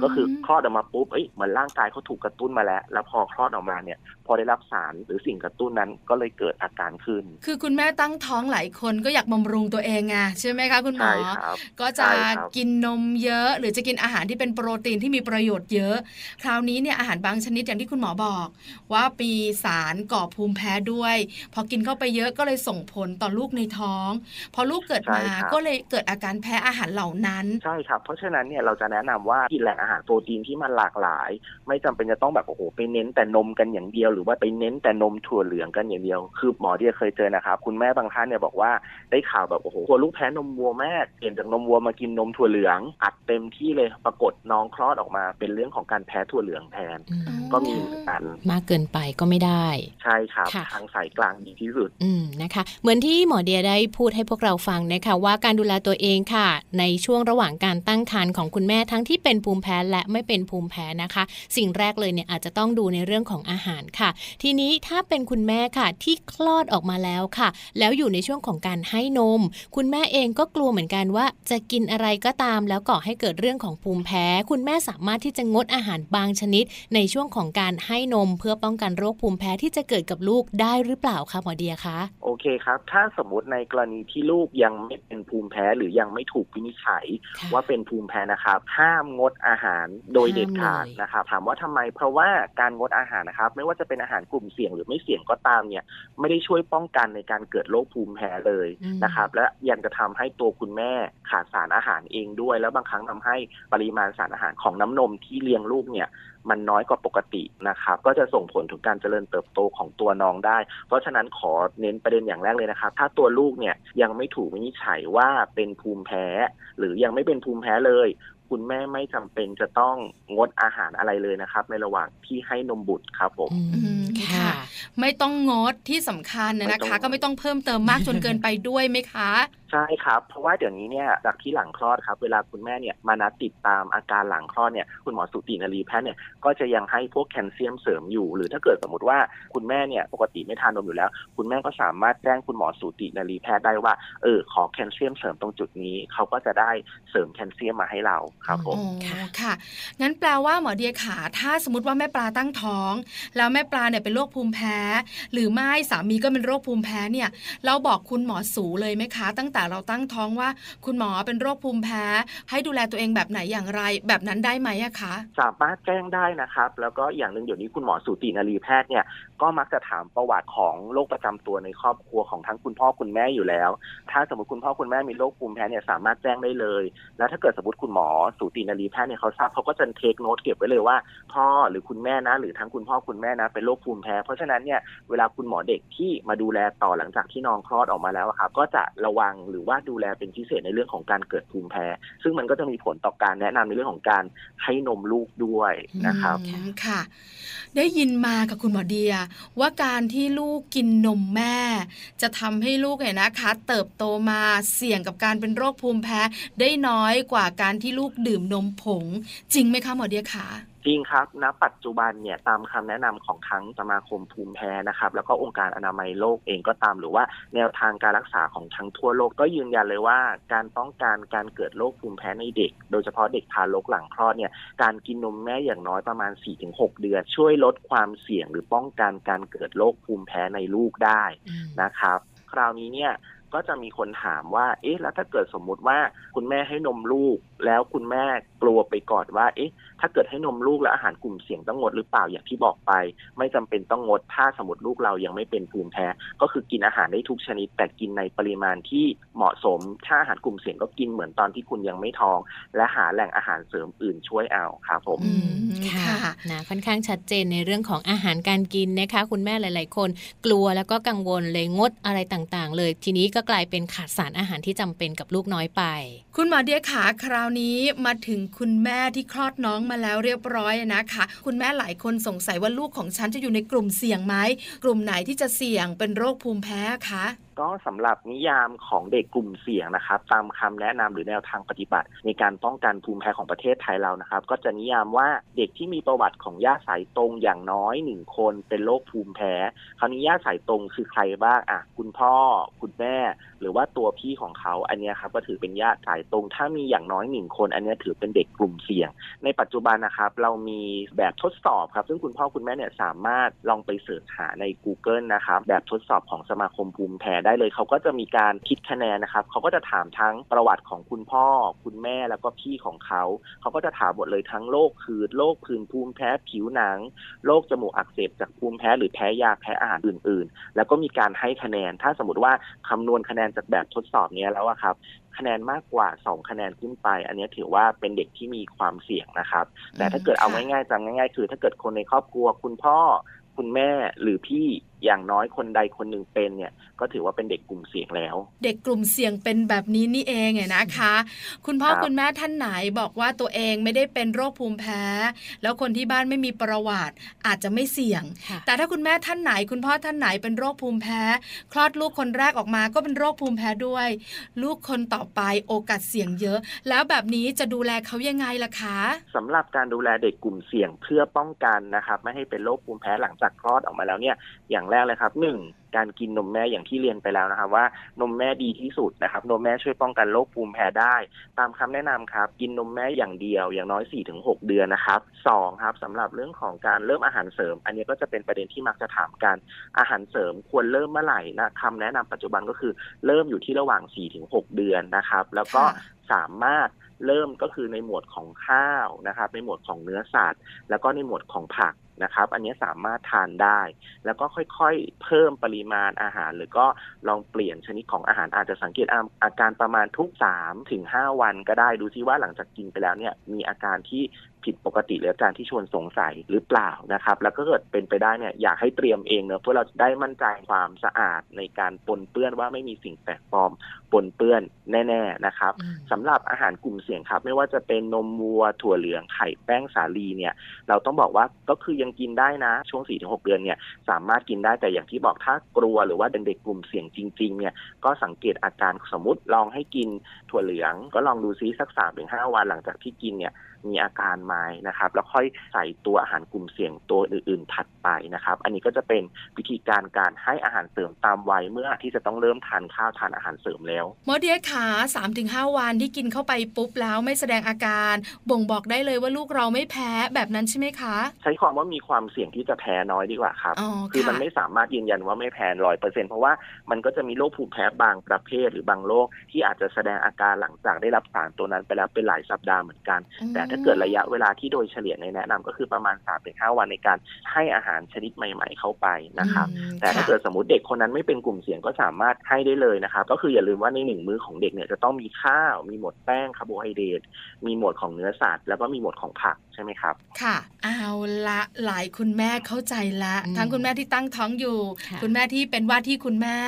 ก็คือคลอดออกมาปุ๊บเหมือนร่างกายเขาถูกกระตุ้นมาแล้วพอคลอดออกมาเนี่ยพอได้รับสารหรือสิ่งกระตุ้นนั้นก็เลยเกิดอาการขึ้นคือคุณแม่ตั้งท้องหลายคนก็อยากบำรุงตัวเองไงใช่ไหมคะคุณหมอก็จะกินนมเยอะหรือจะกินอาหารที่เป็นโปรตีนที่มีประโยชน์เยอะคราวนี้เนี่ยอาหารบางชนิดอย่างที่คุณหมอบอกว่ามีสารก่อภูมิแพ้ด้วยพอกินเข้าไปเยอะก็เลยส่งผลต่อลูกในท้องพอลูกเกิดมาก็เลยเกิดอาการแพ้อาหารเหล่านั้นใช่ครับเพราะฉะนั้นเนี่ยเราจะแนะนำว่ากินแหล่งอาหารโปรตีนที่มันหลากหลายไม่จำเป็นจะต้องแบบโอ้โหไปเน้นแต่นมกันอย่างเดียวหรือว่าไปเน้นแต่นมถั่วเหลืองกันอย่างเดียวคือหมอที่เคยเจอนะครับคุณแม่บางท่านเนี่ยบอกว่าได้ข่าวแบบโอ้โหกลัวลูกแพ้นมวัวแม่เปลี่ยนจากนมวัวมากินนมถั่วเหลืองอัดเต็มที่เลยปรากฏน้องคลอดออกมาเป็นเรื่องของการแพ้ถั่วเหลืองแทนก็มีเหมือนกันมากเกินไปก็ไม่ได้ใช่ครับทางสายกลางดีที่สุดนะคะเหมือนที่หมอเดียได้พูดให้พวกเราฟังนะคะว่าการดูแลตัวเองค่ะในช่วงระหว่างการตั้งครรภ์ของคุณแม่ทั้งที่เป็นภูมิแพ้และไม่เป็นภูมิแพ้นะคะสิ่งแรกเลยเนี่ยอาจจะต้องดูในเรื่องของอาหารค่ะทีนี้ถ้าเป็นคุณแม่ค่ะที่คลอดออกมาแล้วค่ะแล้วอยู่ในช่วงของการให้นมคุณแม่เองก็กลัวเหมือนกันว่าจะกินอะไรก็ตามแล้วก่อให้เกิดเรื่องของภูมิแพ้คุณแม่สามารถที่จะงดอาหารบางชนิดในช่วงของการให้นมเพื่อป้องกันโรคภูมิแพ้ที่จะเกิดกับลูกได้หรือเปล่าคะหมอเดียคะโอเคครับถ้าสมมติในกรณีที่ลูกยังไม่เป็นภูมิแพ้หรือยังไม่ถูกวินิจฉัยว่าเป็นภูมิแพ้นะครับห้ามงดอาหารโดยเด็ดขาดนะครับถามว่าทำไมเพราะว่าการงดอาหารนะครับไม่ว่าจะเป็นอาหารกลุ่มเสี่ยงหรือไม่เสี่ยงก็ตามเนี่ยไม่ได้ช่วยป้องกันในการเกิดโรคภูมิแพ้เลยนะครับและยังจะทำให้ตัวคุณแม่ขาดสารอาหารเองด้วยแล้วบางครั้งทำให้ปริมาณสารอาหารของน้ำนมที่เลี้ยงลูกเนี่ยมันน้อยกว่าปกตินะครับก็จะส่งผลถึงการเจริญเติบโตของตัวน้องได้เพราะฉะนั้นขอเน้นประเด็นอย่างแรกเลยนะครับถ้าตัวลูกเนี่ยยังไม่ถูกวินิจฉัยว่าเป็นภูมิแพ้หรือยังไม่เป็นภูมิแพ้เลยคุณแม่ไม่จำเป็นจะต้องงดอาหารอะไรเลยนะครับในระหว่างที่ให้นมบุตรครับผมค่ะไม่ต้องงดที่สำคัญนะคะก็ไม่ต้องเพิ่มเติมมากจนเกินไปด้วยไหมคะใช่ครับเพราะว่าเดี๋ยวนี้เนี่ยจากที่หลังคลอดครับเวลาคุณแม่เนี่ยมานัดติดตามอาการหลังคลอดเนี่ยคุณหมอสุตินรีแพทย์เนี่ยก็จะยังให้พวกแคลเซียมเสริมอยู่หรือถ้าเกิดสมมติว่าคุณแม่เนี่ยปกติไม่ทานนมอยู่แล้วคุณแม่ก็สามารถแจ้งคุณหมอสุตินรีแพทย์ได้ว่าขอแคลเซียมเสริมตรงจุดนี้เขาก็จะได้เสริมแคลเซียมมาให้เราครับผมค่ะงั้นแปลว่าหมอเดียขาถ้าสมมติว่าแม่ปลาตั้งท้องแล้วแม่ปลาเนี่ยเป็นโรคภูมิแพ้หรือไม่สามีก็เป็นโรคภูมิแพ้เนี่ยเราบอกคุณหมอสูเลยไหมคะตั้งแต่ เราตั้งท้องว่าคุณหมอเป็นโรคภูมิแพ้ให้ดูแลตัวเองแบบไหนอย่างไรแบบนั้นได้ไหมคะสามารถแจ้งได้นะครับแล้วก็อย่างหนึ่งเดี๋ยวนี้คุณหมอสูตินรีแพทย์เนี่ยก็มักจะถามประวัติของโรคประจำตัวในครอบครัวของทั้งคุณพ่อคุณแม่อยู่แล้วถ้าสมมติคุณพ่อคุณแม่มีโรคภูมิแพ้เนี่ยสามารถแจ้งได้เลยแล้วถ้าเกิดสมมติคุณหมอสูตินรีแพทย์เนี่ยเขาทราบเขาก็จะเทคโน้ตเก็บไว้เลยว่าพ่อหรือคุณแม่นะหรือทั้งคุณพ่อคุณแม่นะเป็นโรคภูมิแพ้เพราะฉะนั้นเนี่ยเวลาคุณหมอเด็กที่มาดูแลต่อหลังจากที่น้องคลอดออกมาแล้วครับก็จะระวังหรือว่าดูแลเป็นพิเศษในเรื่องของการเกิดภูมิแพ้ซึ่งมันก็จะมีผลต่อการแนะนำในเรื่องของการให้นมลูกด้วยนะครับค่ะได้ยินมากับคุณหมอเดียว่าการที่ลูกกินนมแม่จะทำให้ลูกเนี่ยนะคะเติบโตมาเสี่ยงกับการเป็นโรคภูมิแพ้ได้น้อยกว่าการที่ลูกดื่มนมผงจริงไหมคะหมอเดียคะจริงครับณปัจจุบันเนี่ยตามคำแนะนำของทั้งสมาคมภูมิแพ้นะครับแล้วก็องค์การอนามัยโลกเองก็ตามหรือว่าแนวทางการรักษาของทั้งทั่วโลกก็ยืนยันเลยว่าการป้องกันการเกิดโรคภูมิแพ้ในเด็กโดยเฉพาะเด็กทารกหลังคลอดเนี่ยการกินนมแม่อย่างน้อยประมาณ 4-6 เดือนช่วยลดความเสี่ยงหรือป้องกันการเกิดโรคภูมิแพ้ในลูกได้นะครับคราวนี้เนี่ยก็จะมีคนถามว่าเอ๊ะแล้วถ้าเกิดสมมุติว่าคุณแม่ให้นมลูกแล้วคุณแม่กลัวไปก่อนว่าเอ๊ะถ้าเกิดให้นมลูกและอาหารกลุ่มเสี่ยงต้องงดหรือเปล่าอย่างที่บอกไปไม่จำเป็นต้องงดถ้าสมมติลูกเรายังไม่เป็นภูมิแพ้ก็คือกินอาหารได้ทุกชนิดแต่กินในปริมาณที่เหมาะสมถ้าอาหารกลุ่มเสี่ยงก็กินเหมือนตอนที่คุณยังไม่ท้องและหาแหล่งอาหารเสริมอื่นช่วยเอาครับผมค่ะนะค่อนข้างชัดเจนในเรื่องของอาหารการกินนะคะคุณแม่หลายๆคนกลัวแล้วก็กังวลเลยงดอะไรต่างๆเลยทีนี้ก็กลายเป็นขาดสารอาหารที่จำเป็นกับลูกน้อยไปคุณหมอเดียขาคราวนี้มาถึงคุณแม่ที่คลอดน้องมาแล้วเรียบร้อยนะคะคุณแม่หลายคนสงสัยว่าลูกของฉันจะอยู่ในกลุ่มเสี่ยงไหมกลุ่มไหนที่จะเสี่ยงเป็นโรคภูมิแพ้คะก็สำหรับนิยามของเด็กกลุ่มเสี่ยงนะครับตามคำแนะนำหรือแนวทางปฏิบัติในการป้องกันภูมิแพ้ของประเทศไทยเรานะครับก็จะนิยามว่าเด็กที่มีประวัติของญาติสายตรงอย่างน้อย1คนเป็นโรคภูมิแพ้คราวนี้ญาติสายตรงคือใครบ้างอ่ะคุณพ่อคุณแม่หรือว่าตัวพี่ของเขาอันนี้ครับก็ถือเป็นญาติสายตรงถ้ามีอย่างน้อย1คนอันนี้ถือเป็นเด็กกลุ่มเสี่ยงในปัจจุบันนะครับเรามีแบบทดสอบครับซึ่งคุณพ่อคุณแม่เนี่ยสามารถลองไปเสิร์ชหาใน Google นะครับแบบทดสอบของสมาคมภูมิแพ้ได้เลยเขาก็จะมีการคิดคะแนนนะครับเขาก็จะถามทั้งประวัติของคุณพ่อคุณแม่แล้วก็พี่ของเขาเขาก็จะถามหมดเลยทั้งโรคคืนโรคผื่นภูมิแพ้ผิวหนังโรคจมูกอักเสบจากภูมิแพ้หรือแพ้ยาแพ้อาหารอื่นๆแล้วก็มีการให้คะแนนถ้าสมมติว่าคำนวณคะแนนจากแบบทดสอบนี้แล้วอะครับคะแนนมากกว่า2คะแนนขึ้นไปอันนี้ถือว่าเป็นเด็กที่มีความเสี่ยงนะครับแต่ถ้าเกิดเอาง่ายๆจำง่ายๆคือถ้าเกิดคนในครอบครัวคุณพ่อคุณแม่หรือพี่อย่างน้อยคนใดคนหนึ่งเป็นเนี่ยก็ถือว่าเป็นเด็กกลุ่มเสี่ยงแล้วเด็กกลุ่มเสี่ยงเป็นแบบนี้นี่เองไงนะคะคุณพ่อคุณแม่ท่านไหนบอกว่าตัวเองไม่ได้เป็นโรคภูมิแพ้แล้วคนที่บ้านไม่มีประวัติอาจจะไม่เสี่ยงแต่ถ้าคุณแม่ท่านไหนคุณพ่อท่านไหนเป็นโรคภูมิแพ้คลอดลูกคนแรกออกมาก็เป็นโรคภูมิแพ้ด้วยลูกคนต่อไปโอกาสเสี่ยงเยอะแล้วแบบนี้จะดูแลเขายังไงล่ะคะสำหรับการดูแลเด็กกลุ่มเสี่ยงเพื่อป้องกันนะครับไม่ให้เป็นโรคภูมิแพ้หลังจากคลอดออกมาแล้วเนี่ยอย่างแรกเลยครับ1การกินนมแม่อย่างที่เรียนไปแล้วนะครับว่านมแม่ดีที่สุดนะครับนมแม่ช่วยป้องกันโรคภูมิแพ้ได้ตามคำแนะนำครับกินนมแม่อย่างเดียวอย่างน้อย 4-6 เดือนนะครับ2ครับสำหรับเรื่องของการเริ่มอาหารเสริมอันนี้ก็จะเป็นประเด็นที่มักจะถามกันอาหารเสริมควรเริ่มเมื่อไหร่นะคำแนะนำปัจจุบันก็คือเริ่มอยู่ที่ระหว่าง 4-6 เดือนนะครับแล้วก็สามารถเริ่มก็คือในหมวดของข้าวนะครับในหมวดของเนื้อสัตว์แล้วก็ในหมวดของผักนะครับอันนี้สามารถทานได้แล้วก็ค่อยๆเพิ่มปริมาณอาหารหรือก็ลองเปลี่ยนชนิดของอาหารอาจจะสังเกตอาการประมาณทุก 3-5 วันก็ได้ดูซิว่าหลังจากกินไปแล้วเนี่ยมีอาการที่ผิดปกติหรืออาการที่ชวนสงสัยหรือเปล่านะครับแล้วก็เกิดเป็นไปได้เนี่ยอยากให้เตรียมเองเนอะเพื่อเราจะได้มั่นใจความสะอาดในการปนเปื้อนว่าไม่มีสิ่งแปลกปลอมปนเปื้อนแน่ๆนะครับสำหรับอาหารกลุ่มเสี่ยงครับไม่ว่าจะเป็นนมวัวถั่วเหลืองไข่แป้งสาลีเนี่ยเราต้องบอกว่าก็คือยังกินได้นะช่วง 4-6 เดือนเนี่ยสามารถกินได้แต่อย่างที่บอกถ้ากลัวหรือว่าเป็นเด็กกลุ่มเสี่ยงจริงๆเนี่ยก็สังเกตอาการสมมติลองให้กินถั่วเหลืองก็ลองดูซิสัก 3-5 วันหลังจากที่กินเนี่ย มีอาการไหมนะครับแล้วค่อยใส่ตัวอาหารกลุ่มเสี่ยงตัวอื่นๆถัดไปนะครับอันนี้ก็จะเป็นวิธีการให้อาหารเสริมตามวัยเมื่อที่จะต้องเริ่มทานข้าวทานอาหารเสริมแล้วหมอเดียขา3-5 วันที่กินเข้าไปปุ๊บแล้วไม่แสดงอาการบ่งบอกได้เลยว่าลูกเราไม่แพ้แบบนั้นใช่ไหมคะใช้ความว่ามีความเสี่ยงที่จะแพ้น้อยดีกว่าครับคือมันไม่สามารถยืนยันว่าไม่แพ้ 100% เพราะว่ามันก็จะมีโรคภูมิแพ้บางประเภทหรือบางโรคที่อาจจะแสดงอาการหลังจากได้รับสารตัวนั้นไปแล้วเป็นหลายสัปดาห์เหมือนกันแต่ถ้าเกิดระยะเวลาที่โดยเฉลี่ยแนะนำก็คือประมาณ 3-5 วันในการให้อาหารชนิดใหม่ๆเข้าไปนะครับแต่ถ้าเกิดสมมติเด็กคนนั้นไม่เป็นกลุ่มเสี่ยงก็สามารถให้ได้เลยนะครับก็คืออย่าลืมว่าใน1มื้อของเด็กเนี่ยจะต้องมีข้าวมีหมดแป้งคาร์โบไฮเดรตมีหมดของเนื้อสัตว์แล้วก็มีหมดของผักใช่ไหมครับค่ะเอาละหลายคุณแม่เข้าใจละทั้งคุณแม่ที่ตั้งท้องอยู่คุณแม่ที่เป็นว่าที่คุณแม่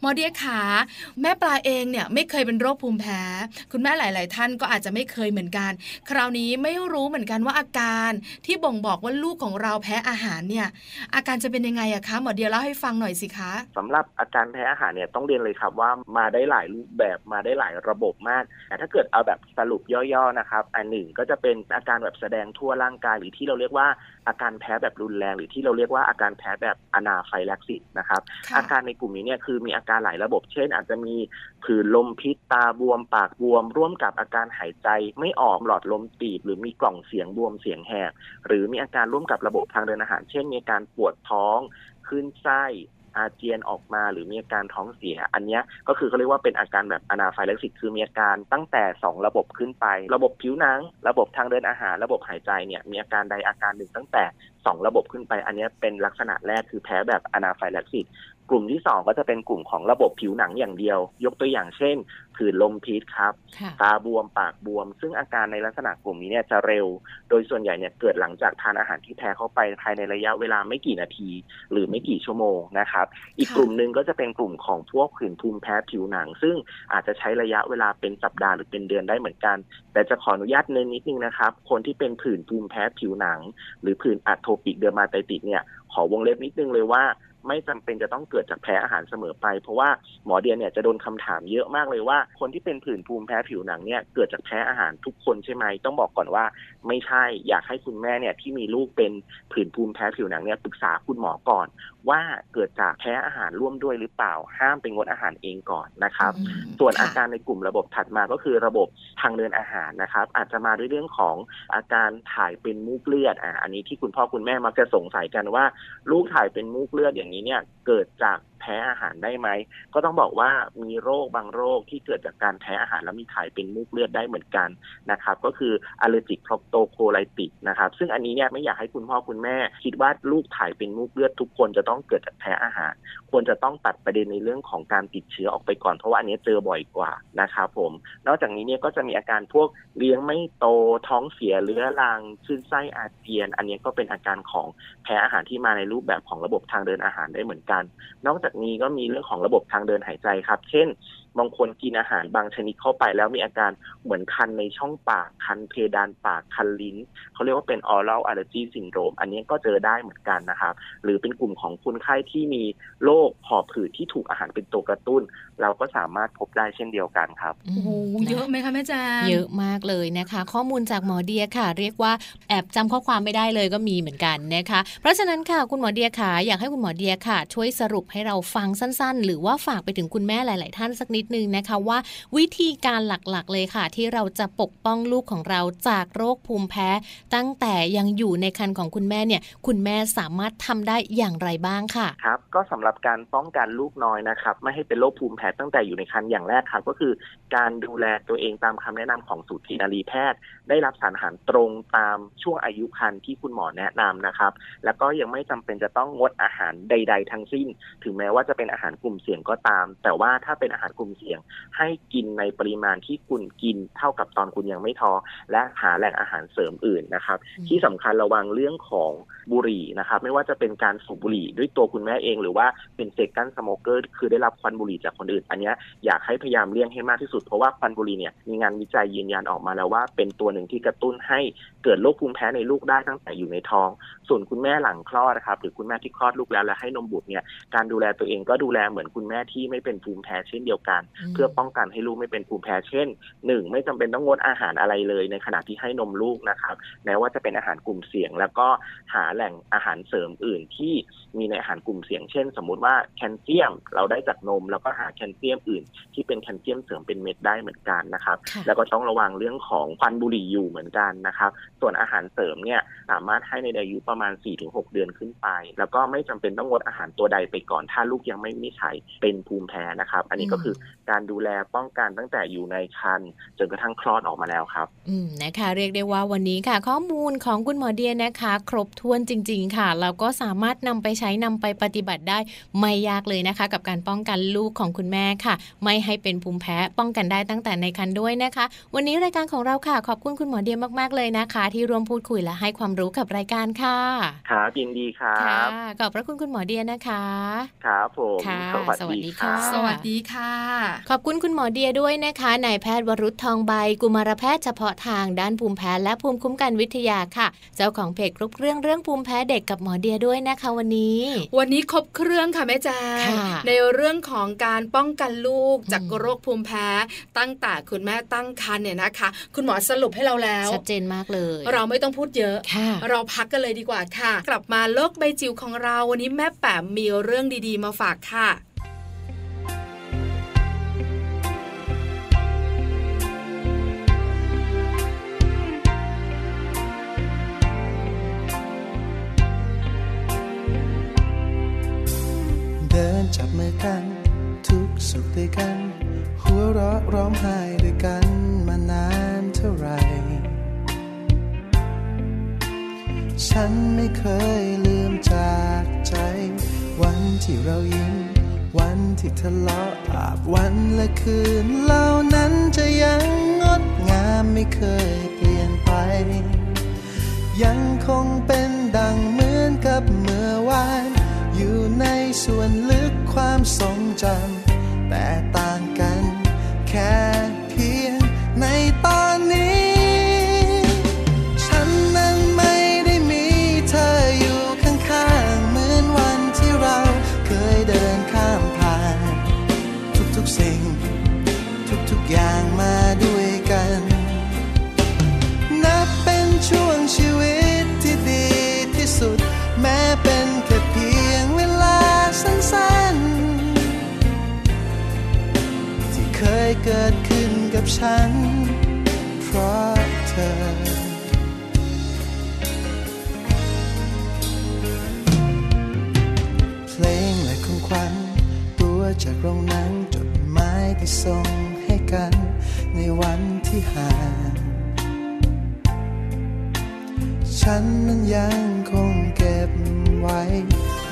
หมอเดียขาแม่ปลาเองเนี่ยไม่เคยเป็นโรคภูมิแพ้คุณแม่หลายๆท่านก็อาจจะไม่เคยเหมือนกันคราวนี้ไม่รู้เหมือนกันว่าอาการที่บ่งบอกว่าลูกของเราแพ้อาหารเนี่ยอาการจะเป็นยังไงอะคะหมอเดียเล่าให้ฟังหน่อยสิคะสำหรับอาการแพ้อาหารเนี่ยต้องเรียนเลยครับว่ามาได้หลายรูปแบบมาได้หลายระบบมากแต่ถ้าเกิดเอาแบบสรุปย่อๆนะครับอันหนึ่งก็จะเป็นอาการแบบแสดงทั่วร่างกายหรือที่เราเรียกว่าอาการแพ้แบบรุนแรงหรือที่เราเรียกว่าอาการแพ้แบบอนาไฟแล็กซิสนะครับอาการในกลุ่มนี้เนี่ยคือมีอาการหลายระบบเช่นอาจจะมีผื่นลมพิษตาบวมปากบวมร่วมกับอาการหายใจไม่ออกหลอดลมตีบหรือมีกล่องเสียงบวมเสียงแหบหรือมีอาการร่วมกับระบบทางเดินอาหารเช่นมีอาการปวดท้องคลื่นไส้อาเจียนออกมาหรือมีอาการท้องเสียอันนี้ก็คือเขาเรียกว่าเป็นอาการแบบอนาไฟแล็กซิสคือมีอาการตั้งแต่2ระบบขึ้นไประบบผิวหนังระบบทางเดินอาหารระบบหายใจเนี่ยมีอาการใดอาการหนึ่งตั้งแต่2ระบบขึ้นไปอันนี้เป็นลักษณะแรกคือแพ้แบบอนาไฟแล็กซิสกลุ่มที่2ก็จะเป็นกลุ่มของระบบผิวหนังอย่างเดียวยกตัวอย่างเช่นผื่นลมพิษครับตาบวมปากบวมซึ่งอาการในลักษณะกลุ่มนี้เนี่ยจะเร็วโดยส่วนใหญ่เนี่ยเกิดหลังจากทานอาหารที่แพ้เข้าไปภายในระยะเวลาไม่กี่นาทีหรือไม่กี่ชั่วโมงนะครับอีกกลุ่มนึงก็จะเป็นกลุ่มของพวกผื่นภูมิแพ้ผิวหนังซึ่งอาจจะใช้ระยะเวลาเป็นสัปดาห์หรือเป็นเดือนได้เหมือนกันแต่จะขออนุญาตเน้นนิดนึงนะครับคนที่เป็นผื่นภูมิแพ้ผิวหนังหรือผื่นอะโทปิกเดอร์มาไทติสเนี่ยขอวงเล็บนิดนึงเลยว่าไม่จำเป็นจะต้องเกิดจากแพ้อาหารเสมอไปเพราะว่าหมอเดียเนี่ยจะโดนคำถามเยอะมากเลยว่าคนที่เป็นผื่นภูมิแพ้ผิวหนังเนี่ยเกิดจากแพ้อาหารทุกคนใช่ไหมต้องบอกก่อนว่าไม่ใช่อยากให้คุณแม่เนี่ยที่มีลูกเป็นผื่นภูมิแพ้ผิวหนังเนี่ยปรึกษาคุณหมอก่อนว่าเกิดจากแพ้อาหารร่วมด้วยหรือเปล่าห้ามไปงดอาหารเองก่อนนะครับส่วนอาการในกลุ่มระบบถัดมาก็คือระบบทางเดินอาหารนะครับอาจจะมาด้วยเรื่องของอาการถ่ายเป็นมูกเลือดอันนี้ที่คุณพ่อคุณแม่มักจะสงสัยกันว่าลูกถ่ายเป็นมูกเลือดอย่างนี้เนี่ยเกิดจากแพ้อาหารได้ไหมก็ต้องบอกว่ามีโรคบางโรคที่เกิดจากการแพ้อาหารแล้วมีถ่ายเป็นมูกเลือดได้เหมือนกันนะครับก็คือ allergic proctocolitis นะครับซึ่งอันนี้เนี่ยไม่อยากให้คุณพ่อคุณแม่คิดว่าลูกถ่ายเป็นมูกเลือดทุกคนจะต้องเกิดจากแพ้อาหารควรจะต้องตัดประเด็นในเรื่องของการติดเชื้อออกไปก่อนเพราะว่าอันนี้เจอบ่อยกว่านะครับผมนอกจากนี้เนี่ยก็จะมีอาการพวกเลี้ยงไม่โตท้องเสียเรื้อรังขึ้นไส้อาเจียนอันนี้ก็เป็นอาการของแพ้อาหารที่มาในรูปแบบของระบบทางเดินอาหารได้เหมือนกันนอกจากนี้ก็มีเรื่องของระบบทางเดินหายใจครับเช่นบางคนกินอาหารบางชนิดเข้าไปแล้วมีอาการเหมือนคันในช่องปากคันเพดานปากคันลิ้นเขาเรียกว่าเป็น oral allergy syndrome อันนี้ก็เจอได้เหมือนกันนะครับหรือเป็นกลุ่มของคนไข้ที่มีโรคหอบหืดที่ถูกอาหารเป็นตัวกระตุ้นเราก็สามารถพบได้เช่นเดียวกันครับโอ้โหเยอะไหมคะแม่แจงเยอะมากเลยนะคะข้อมูลจากหมอเดียค่ะเรียกว่าแอบจำข้อความไม่ได้เลยก็มีเหมือนกันนะคะเพราะฉะนั้นค่ะคุณหมอเดียค่ะอยากให้คุณหมอเดียค่ะช่วยสรุปให้เราฟังสั้นๆหรือว่าฝากไปถึงคุณแม่หลายๆท่านสักนิดนึงนะคะว่าวิธีการหลักๆเลยค่ะที่เราจะปกป้องลูกของเราจากโรคภูมิแพ้ตั้งแต่ยังอยู่ในครรภ์ของคุณแม่เนี่ยคุณแม่สามารถทำได้อย่างไรบ้างค่ะครับก็สำหรับการป้องกันลูกน้อยนะครับไม่ให้เป็นโรคภูมิแพ้ตั้งแต่อยู่ในครรภ์อย่างแรกครับก็คือการดูแลตัวเองตามคำแนะนำของสูตินรีแพทย์ได้รับสารอาหารตรงตามช่วงอายุครรภ์ที่คุณหมอแนะนำนะครับแล้วก็ยังไม่จำเป็นจะต้องงดอาหารใดๆทั้งสิ้นถึงแม้ว่าจะเป็นอาหารกลุ่มเสี่ยงก็ตามแต่ว่าถ้าเป็นอาหารกลุ่มเสี่ยงให้กินในปริมาณที่คุณกินเท่ากับตอนคุณยังไม่ท้อและหาแหล่งอาหารเสริมอื่นนะครับที่สำคัญระวังเรื่องของบุหรี่นะครับไม่ว่าจะเป็นการสูบบุหรี่ด้วยตัวคุณแม่เองหรือว่าเป็นเซคันด์สโมเกอร์คือได้รับควันบุหรี่จากคนอื่นอันนี้อยากให้พยายามเลี่ยงให้มากที่สุดเพราะว่าควันบุหรี่เนี่ยมีงานวิจัยยืนยันออกมาแล้วว่าเป็นตัวหนึ่งที่กระตุ้นให้เกิดโรคภูมิแพ้ในลูกได้ตั้งแต่อยู่ในท้องส่วนคุณแม่หลังคลอดนะครับหรือคุณแม่ที่คลอดลูกแล้วและให้นมบุตรเนี่ยการดูแลตัวเองก็ดูแลเหมือนคุณแม่ที่ไม่เป็นภูมิแพ้เช่นเดียวกัน านเพื่อป้องกันให้ลูกไม่เป็นภูมิแพ้เช่น1ไม่จำเป็นต้องงดอาหารอะไรเลยในขณะที่ให้นมลูกนะครับแม้ว่าจะเป็นอาหารกลุ่มเสี่ยงแล้วก็หาแหล่งอาหารเสริมอื่นที่มีในอาหารกลุ่มเสี่ยงเช่นสมมุติว่าแคลเซียมเราได้จากนมแล้วก็หาแคลเซียมอื่นที่เป็นแคลเซียมเสริมเป็นเม็ดได้เหมือนกันนะครับแล้วก็ต้องระวังเรื่องของควันบุหรี่อยู่เหมือนกันนะครับส่วนอาหารเสริมเนี่ยสามารถให้ในอายุประมาณ 4-6 เดือนขึ้นไปแล้วก็ไม่จำเป็นต้องงดอาหารตัวใดไปก่อนถ้าลูกยังไม่วินิจฉัยเป็นภูมิแพ้นะครับอันนี้ก็คือการดูแลป้องกันตั้งแต่อยู่ในครรภ์จนกระทั่งคลอดออกมาแล้วครับนะคะเรียกได้ว่าวันนี้ค่ะข้อมูลของคุณหมอเดียนะคะครบถ้วนจริงๆค่ะเราก็สามารถนำไปใช้นำไปปฏิบัติได้ไม่ยากเลยนะคะกับการป้องกันลูกของคุณแม่ค่ะไม่ให้เป็นภูมิแพ้ป้องกันได้ตั้งแต่ในครรภ์ด้วยนะคะวันนี้รายการของเราค่ะขอบคุณคุณหมอเดียมากๆเลยนะคะที่ร่วมพูดคุยและให้ความรู้กับรายการค่ะค่ะยินดีครับขอบพระคุณคุณหมอเดียนะคะครับผมสวัสดีค่ะสวัสดีค่ะขอบคุณคุณหมอเดียด้วยนะคะนายแพทย์วรุษทองใบกุมารแพทย์เฉพาะทางด้านภูมิแพ้และภูมิคุ้มกันวิทยาค่ะเจ้าของเพจครบเครื่องเรื่องภูมิแพ้เด็กกับหมอเดียด้วยนะคะวันนี้ครบเครื่องค่ะแม่แจ้งในเรื่องของการป้องกันลูกจากโรคภูมิแพ้ตั้งแต่คุณแม่ตั้งครรภ์เนี่ยนะคะคุณหมอสรุปให้เราแล้วชัดเจนมากเลยเราไม่ต้องพูดเยอะเราพักกันเลยดีกว่าค่ะกลับมาโลกใบจิ๋วของเราวันนี้แม่แป๋มมีเรื่องดีๆมาฝากค่ะเดินจับมือกันทุกสุขด้วยกันหัวเราะร้องไห้ด้วยกันมานานเท่าไหร่ฉันไม่เคยลืมจากใจวันที่เรายิ้มวันที่ทะเลาะอาบวันและคืนเหล่านั้นจะยังงดงามไม่เคยเปลี่ยนไปยังคงเป็นดังเหมือนกับเมื่อวานอยู่ในส่วนลึกความทรงจำแต่ต่างกันแค่เพียงในตอนนี้ฉันนั้นไม่ได้มีเธออยู่ข้างๆเหมือนวันที่เราเคยเดินข้ามผ่านทุกๆสิ่งทุกๆอย่างมาด้วยกันนับเป็นช่วงชีวิตที่ดีที่สุดแม้เป็นแค่เพียงเวลาสั้นๆที่เคยเกิดขึ้นกับฉันเพราะเธอเพลงและของขวัญตัวจากโรงหนังจดหมายที่ส่งให้กันในวันที่ห่างฉันนั้นยังคงเก็บไว้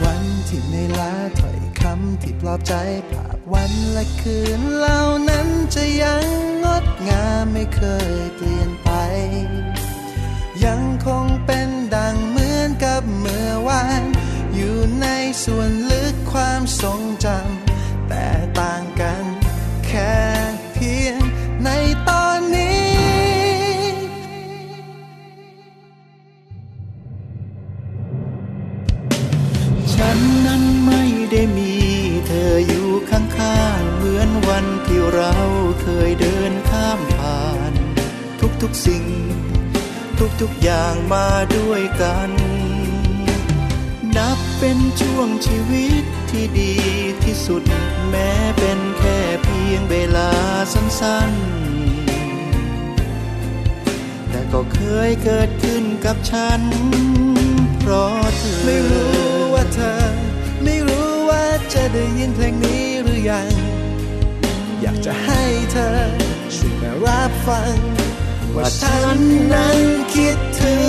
วันที่ไม่ลาถ้อยคำที่ปลอบใจภาพวันและคืนเหล่านั้นจะยังงดงามไม่เคยเปลี่ยนไปยังคงเป็นดังเหมือนกับเมื่อวานอยู่ในส่วนลึกความทรงจำแต่ต่างกันแค่เพียงในตอนนี้ฉันนั้นไม่ได้มีเธออยู่ข้างๆเหมือนวันที่เราเคยเดินข้ามผ่านทุกๆสิ่งทุกๆอย่างมาด้วยกันนับเป็นช่วงชีวิตที่ดีที่สุดแม้เป็นแค่เพียงเวลาสั้นๆแต่ก็เคยเกิดขึ้นกับฉันเพราะเธอไม่รู้ว่าเธอไม่รู้ว่าจะได้ยินเพลงนี้หรือยังอยากจะให้เธอช่วยมารับฟังว่าฉันนั้นคิดถึง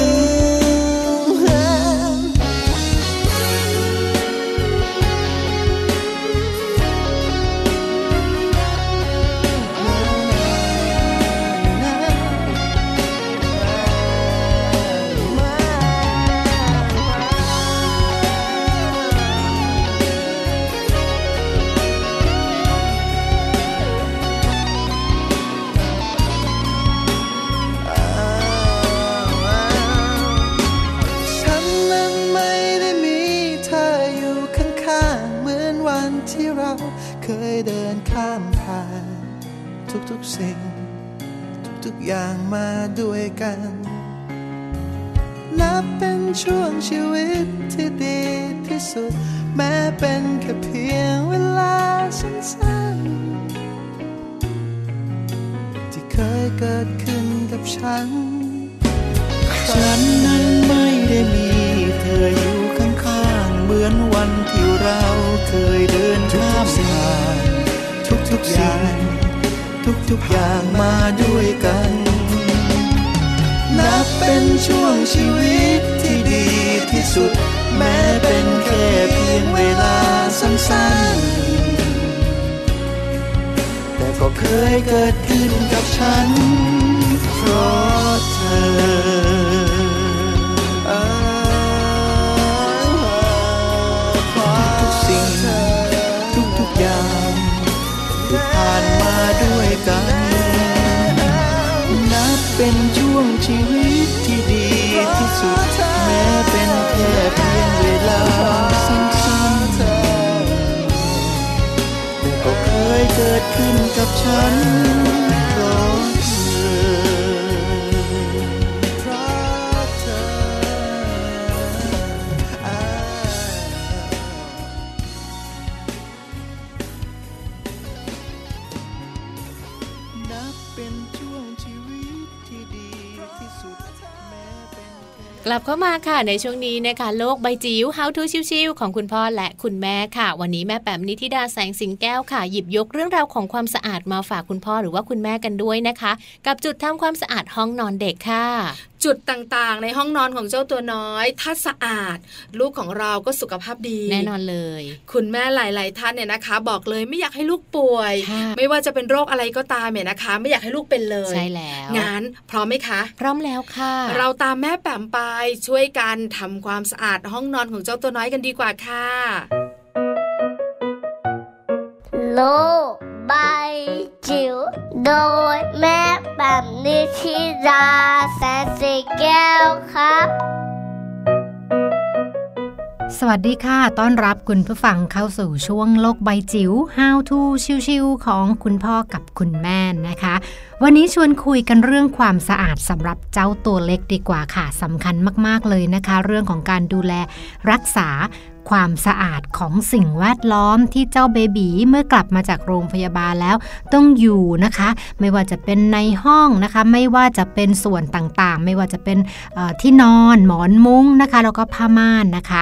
เค ยเดินข้ามผ่านทุกๆสิ่งทุกๆอย่างมาด้วยกันนับเป็นช่วงชีวิตที่ดีที่สุดแม้เป็นแค่เพียงเวลาสั้นๆที่เคยเกิดขึ้นกับฉันฉันนั้นไม่ได้มีเธออยู่ข้างๆเหมือนวันที่เราเคยเดินข้ามผ่านทุกๆอย่างทุกๆอย่างมาด้วยกันนับเป็นช่วงชีวิตที่ดีที่สุดแม้เป็นแค่เพียงเวลาสั้นๆแต่ก็เคยเกิดขึ้นกับฉันเพราะเธอเป็นช่วงชีวิตที่ดีที่สุดแม้เป็นแค่เพียงเวลาสั้นๆแต่ก็เคยเกิดขึ้นกับฉันเพราะเธอนับเป็นช่วงชีวิตที่ดีที่สุดกลับเข้ามาค่ะในช่วงนี้นะคะโลกใบจิ๋ว How to ชิวๆของคุณพ่อและคุณแม่ค่ะวันนี้แม่แปมนิธิดาแสงสิงแก้วค่ะหยิบยกเรื่องราวของความสะอาดมาฝากคุณพ่อหรือว่าคุณแม่กันด้วยนะคะกับจุดทำความสะอาดห้องนอนเด็กค่ะจุดต่างๆในห้องนอนของเจ้าตัวน้อยถ้าสะอาดลูกของเราก็สุขภาพดีแน่นอนเลยคุณแม่หลายๆท่านเนี่ยนะคะบอกเลยไม่อยากให้ลูกป่วยไม่ว่าจะเป็นโรคอะไรก็ตามเนี่ยนะคะไม่อยากให้ลูกเป็นเลยใช่แล้วงั้นพร้อมไหมคะพร้อมแล้วค่ะเราตามแม่แปมไปช่วยกันทำความสะอาดห้องนอนของเจ้าตัวน้อยกันดีกว่าค่ะโลกใบจิ๋วโดยแม่แปมนิธิดาแสนสีแก้วครับสวัสดีค่ะต้อนรับคุณผู้ฟังเข้าสู่ช่วงโลกใบจิ๋ว How to ชิวๆของคุณพ่อกับคุณแม่นะคะวันนี้ชวนคุยกันเรื่องความสะอาดสำหรับเจ้าตัวเล็กดีกว่าค่ะสำคัญมากๆเลยนะคะเรื่องของการดูแลรักษาความสะอาดของสิ่งแวดล้อมที่เจ้าเบบีเมื่อกลับมาจากโรงพยาบาลแล้วต้องอยู่นะคะไม่ว่าจะเป็นในห้องนะคะไม่ว่าจะเป็นส่วนต่างๆไม่ว่าจะเป็นที่นอนหมอนมุ้งนะคะแล้วก็ผ้าม่านนะคะ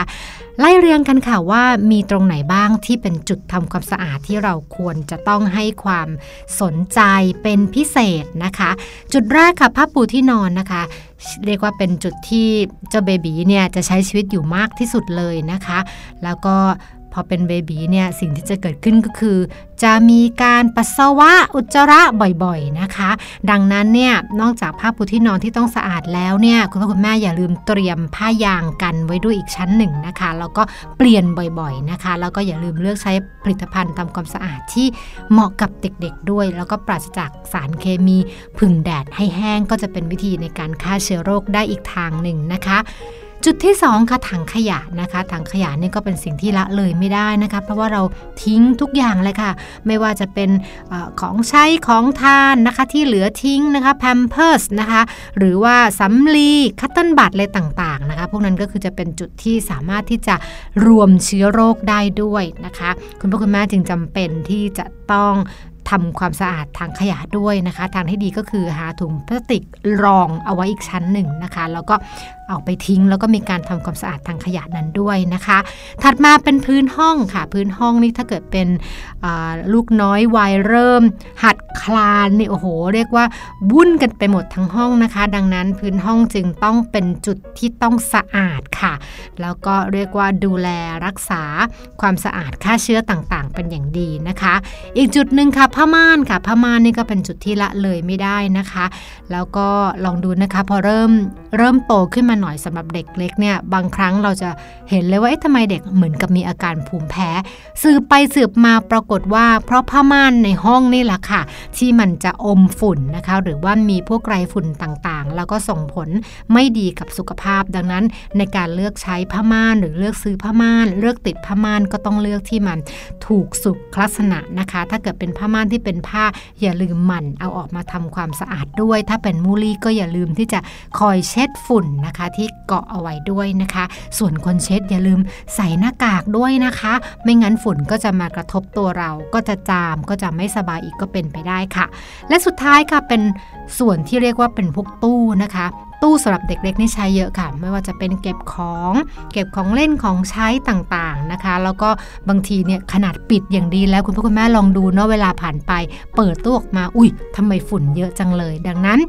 ไล่เรียงกันค่ะว่ามีตรงไหนบ้างที่เป็นจุดทำความสะอาดที่เราควรจะต้องให้ความสนใจเป็นพิเศษนะคะจุดแรกค่ะผ้าปูที่นอนนะคะเรียกว่าเป็นจุดที่เจ้าเบบีเนี่ยจะใช้ชีวิตอยู่มากที่สุดเลยนะคะแล้วก็พอเป็นเบบีเนี่ยสิ่งที่จะเกิดขึ้นก็คือจะมีการปัสสาวะอุจจาระบ่อยๆนะคะดังนั้นเนี่ยนอกจากผ้าปูที่นอนที่ต้องสะอาดแล้วเนี่ยคุณพ่อคุณแม่อย่าลืมเตรียมผ้ายางกันไว้ด้วยอีกชั้นหนึ่งนะคะแล้วก็เปลี่ยนบ่อยๆนะคะแล้วก็อย่าลืมเลือกใช้ผลิตภัณฑ์ทำความสะอาดที่เหมาะกับเด็กๆด้วยแล้วก็ปราศจากสารเคมีพึ่งแดดให้แห้งก็จะเป็นวิธีในการฆ่าเชื้อโรคได้อีกทางหนึ่งนะคะจุดที่2ค่ะถังขยะนะคะถังขยะนี่ก็เป็นสิ่งที่ละเลยไม่ได้นะคะเพราะว่าเราทิ้งทุกอย่างเลยค่ะไม่ว่าจะเป็นของใช้ของทานนะคะที่เหลือทิ้งนะคะแพมเพิร์สนะคะหรือว่าสำลีคัตเติ้ลบัดอะไรต่างๆนะคะพวกนั้นก็คือจะเป็นจุดที่สามารถที่จะรวมเชื้อโรคได้ด้วยนะคะคุณพ่อคุณแม่จึงจำเป็นที่จะต้องทำความสะอาดถังขยะด้วยนะคะทางที่ดีก็คือหาถุงพลาสติกรองเอาไว้อีกชั้นหนึ่งนะคะแล้วก็เอาไปทิ้งแล้วก็มีการทำความสะอาดถังขยะนั้นด้วยนะคะถัดมาเป็นพื้นห้องค่ะพื้นห้องนี่ถ้าเกิดเป็นลูกน้อยวัยเริ่มหัดคลานนี่โอ้โหเรียกว่าวุ่นกันไปหมดทั้งห้องนะคะดังนั้นพื้นห้องจึงต้องเป็นจุดที่ต้องสะอาดค่ะแล้วก็เรียกว่าดูแลรักษาความสะอาดฆ่าเชื้อต่างๆเป็นอย่างดีนะคะอีกจุดนึงค่ะผ้าม่านค่ะผ้าม่านนี่ก็เป็นจุดที่ละเลยไม่ได้นะคะแล้วก็ลองดูนะคะพอเริ่มโตขึ้นมา หน่อยสำหรับเด็กเล็กเนี่ยบางครั้งเราจะเห็นเลยว่าเอ๊ะทำไมเด็กเหมือนกับมีอาการภูมิแพ้สืบไปสืบมาปรากฏว่าเพราะผ้าม่านในห้องนี่แหละค่ะที่มันจะอมฝุ่นนะคะหรือว่ามีพวกไรฝุ่นต่างๆแล้วก็ส่งผลไม่ดีกับสุขภาพดังนั้นในการเลือกใช้ผ้าม่านหรือเลือกซื้อผ้าม่านเลือกติดผ้าม่านก็ต้องเลือกที่มันถูกสุขลักษณะนะคะถ้าเกิดเป็นผ้าม่านที่เป็นผ้าอย่าลืมหมั่นเอาออกมาทำความสะอาดด้วยถ้าเป็นมูลี่ก็อย่าลืมที่จะคอยเช็ดฝุ่นนะคะที่เกาะเอาไว้ด้วยนะคะส่วนคนเช็ดอย่าลืมใส่หน้ากากด้วยนะคะไม่งั้นฝุ่นก็จะมากระทบตัวเราก็จะจามก็จะไม่สบายอีกก็เป็นไปได้ค่ะและสุดท้ายค่ะเป็นส่วนที่เรียกว่าเป็นพวกตู้นะคะตู้สำหรับเด็กเล็กนี่ใช้เยอะค่ะไม่ว่าจะเป็นเก็บของเล่นของใช้ต่างๆนะคะแล้วก็บางทีเนี่ยขนาดปิดอย่างดีแล้วคุณพ่อคุณแม่ลองดูเนาะเวลาผ่านไปเปิดตู้ออกมาอุ้ยทำไมฝุ่นเยอะจังเลยดังนั้น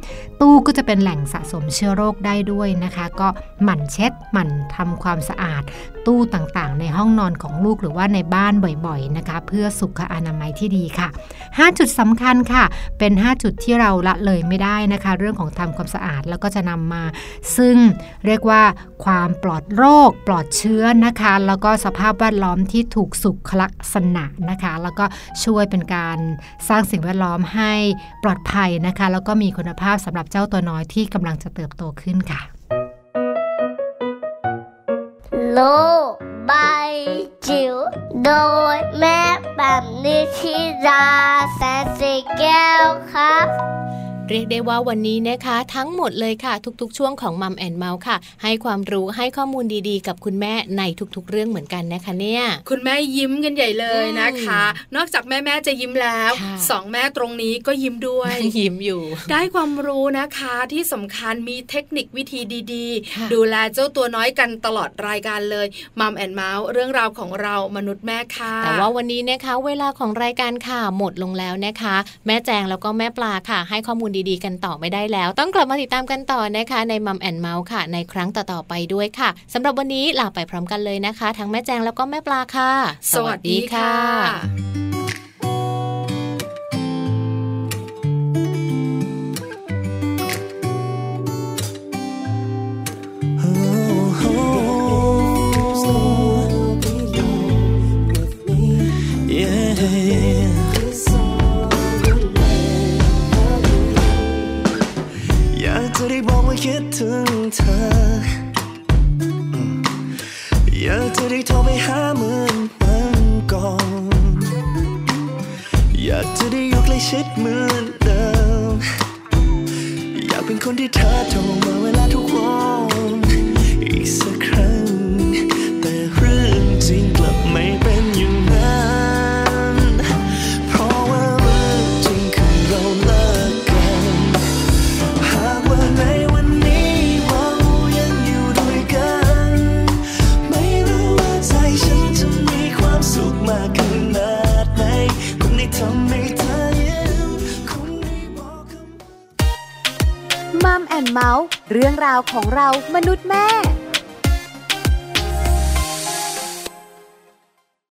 ตู้ก็จะเป็นแหล่งสะสมเชื้อโรคได้ด้วยนะคะก็หมั่นเช็ดหมั่นทำความสะอาดตู้ต่างๆในห้องนอนของลูกหรือว่าในบ้านบ่อยๆนะคะเพื่อสุขอนามัยที่ดีค่ะ5จุดสำคัญค่ะเป็น5จุดที่เราละเลยไม่ได้นะคะเรื่องของทำความสะอาดแล้วก็จะนำมาซึ่งเรียกว่าความปลอดโรคปลอดเชื้อนะคะแล้วก็สภาพแวดล้อมที่ถูกสุขลักษณะนะคะแล้วก็ช่วยเป็นการสร้างสิ่งแวดล้อมให้ปลอดภัยนะคะแล้วก็มีคุณภาพสำหรับเจ้าตัวน้อยที่กำลังจะเติบโตขึ้นค่ะโลกใบจิ๋วโดยแม่แบบนิชิราแสนสีแก้วครับเรียกได้ว่าวันนี้นะคะทั้งหมดเลยค่ะทุกๆช่วงของ Mom & Mouth ค่ะให้ความรู้ให้ข้อมูลดีๆกับคุณแม่ในทุกๆเรื่องเหมือนกันนะคะเนี่ยคุณแม่ยิ้มกันใหญ่เลยนะคะนอกจากแม่ๆจะยิ้มแล้วสองแม่ตรงนี้ก็ยิ้มด้วย ยิ้มอยู่ได้ความรู้นะคะที่สำคัญมีเทคนิควิธีดีๆดูแลเจ้าตัวน้อยกันตลอดรายการเลย Mom & Mouth เรื่องราวของเรามนุษย์แม่ค่ะแต่ว่าวันนี้นะคะเวลาของรายการค่ะหมดลงแล้วนะคะแม่แจงแล้วก็แม่ปลาค่ะให้ข้อมูลดีๆกันต่อไม่ได้แล้วต้องกลับมาติดตามกันต่อนะคะใน Mom & Mouth ค่ะในครั้งต่อๆไปด้วยค่ะสำหรับวันนี้ลาไปพร้อมกันเลยนะคะทั้งแม่แจงแล้วก็แม่ปลาค่ะสวัสดีค่ะจะได้บอกว่าคิดถึงเธออยากจะได้โทรไปหาเหมือนวันก่อนอยากจะได้อยู่ใกล้ชิดเหมือนเดิมอยากเป็นคนที่เธอโทรมาเวลาทุกวันอีกสักครั้งแต่เรื่องจริงกลับไม่เป็นอย่างนั้นเพราะว่าเรื่องจริงคือเราเลิกกันหากว่าในวันนี้เรายังอยู่ด้วยกันไม่รู้ว่าใจฉันจะมีความสุขมากขนาดไหนคงได้ทำให้เธอยิ้มคงได้บอกคำ Mom & Mouth เรื่องราวของเรามนุษย์แม่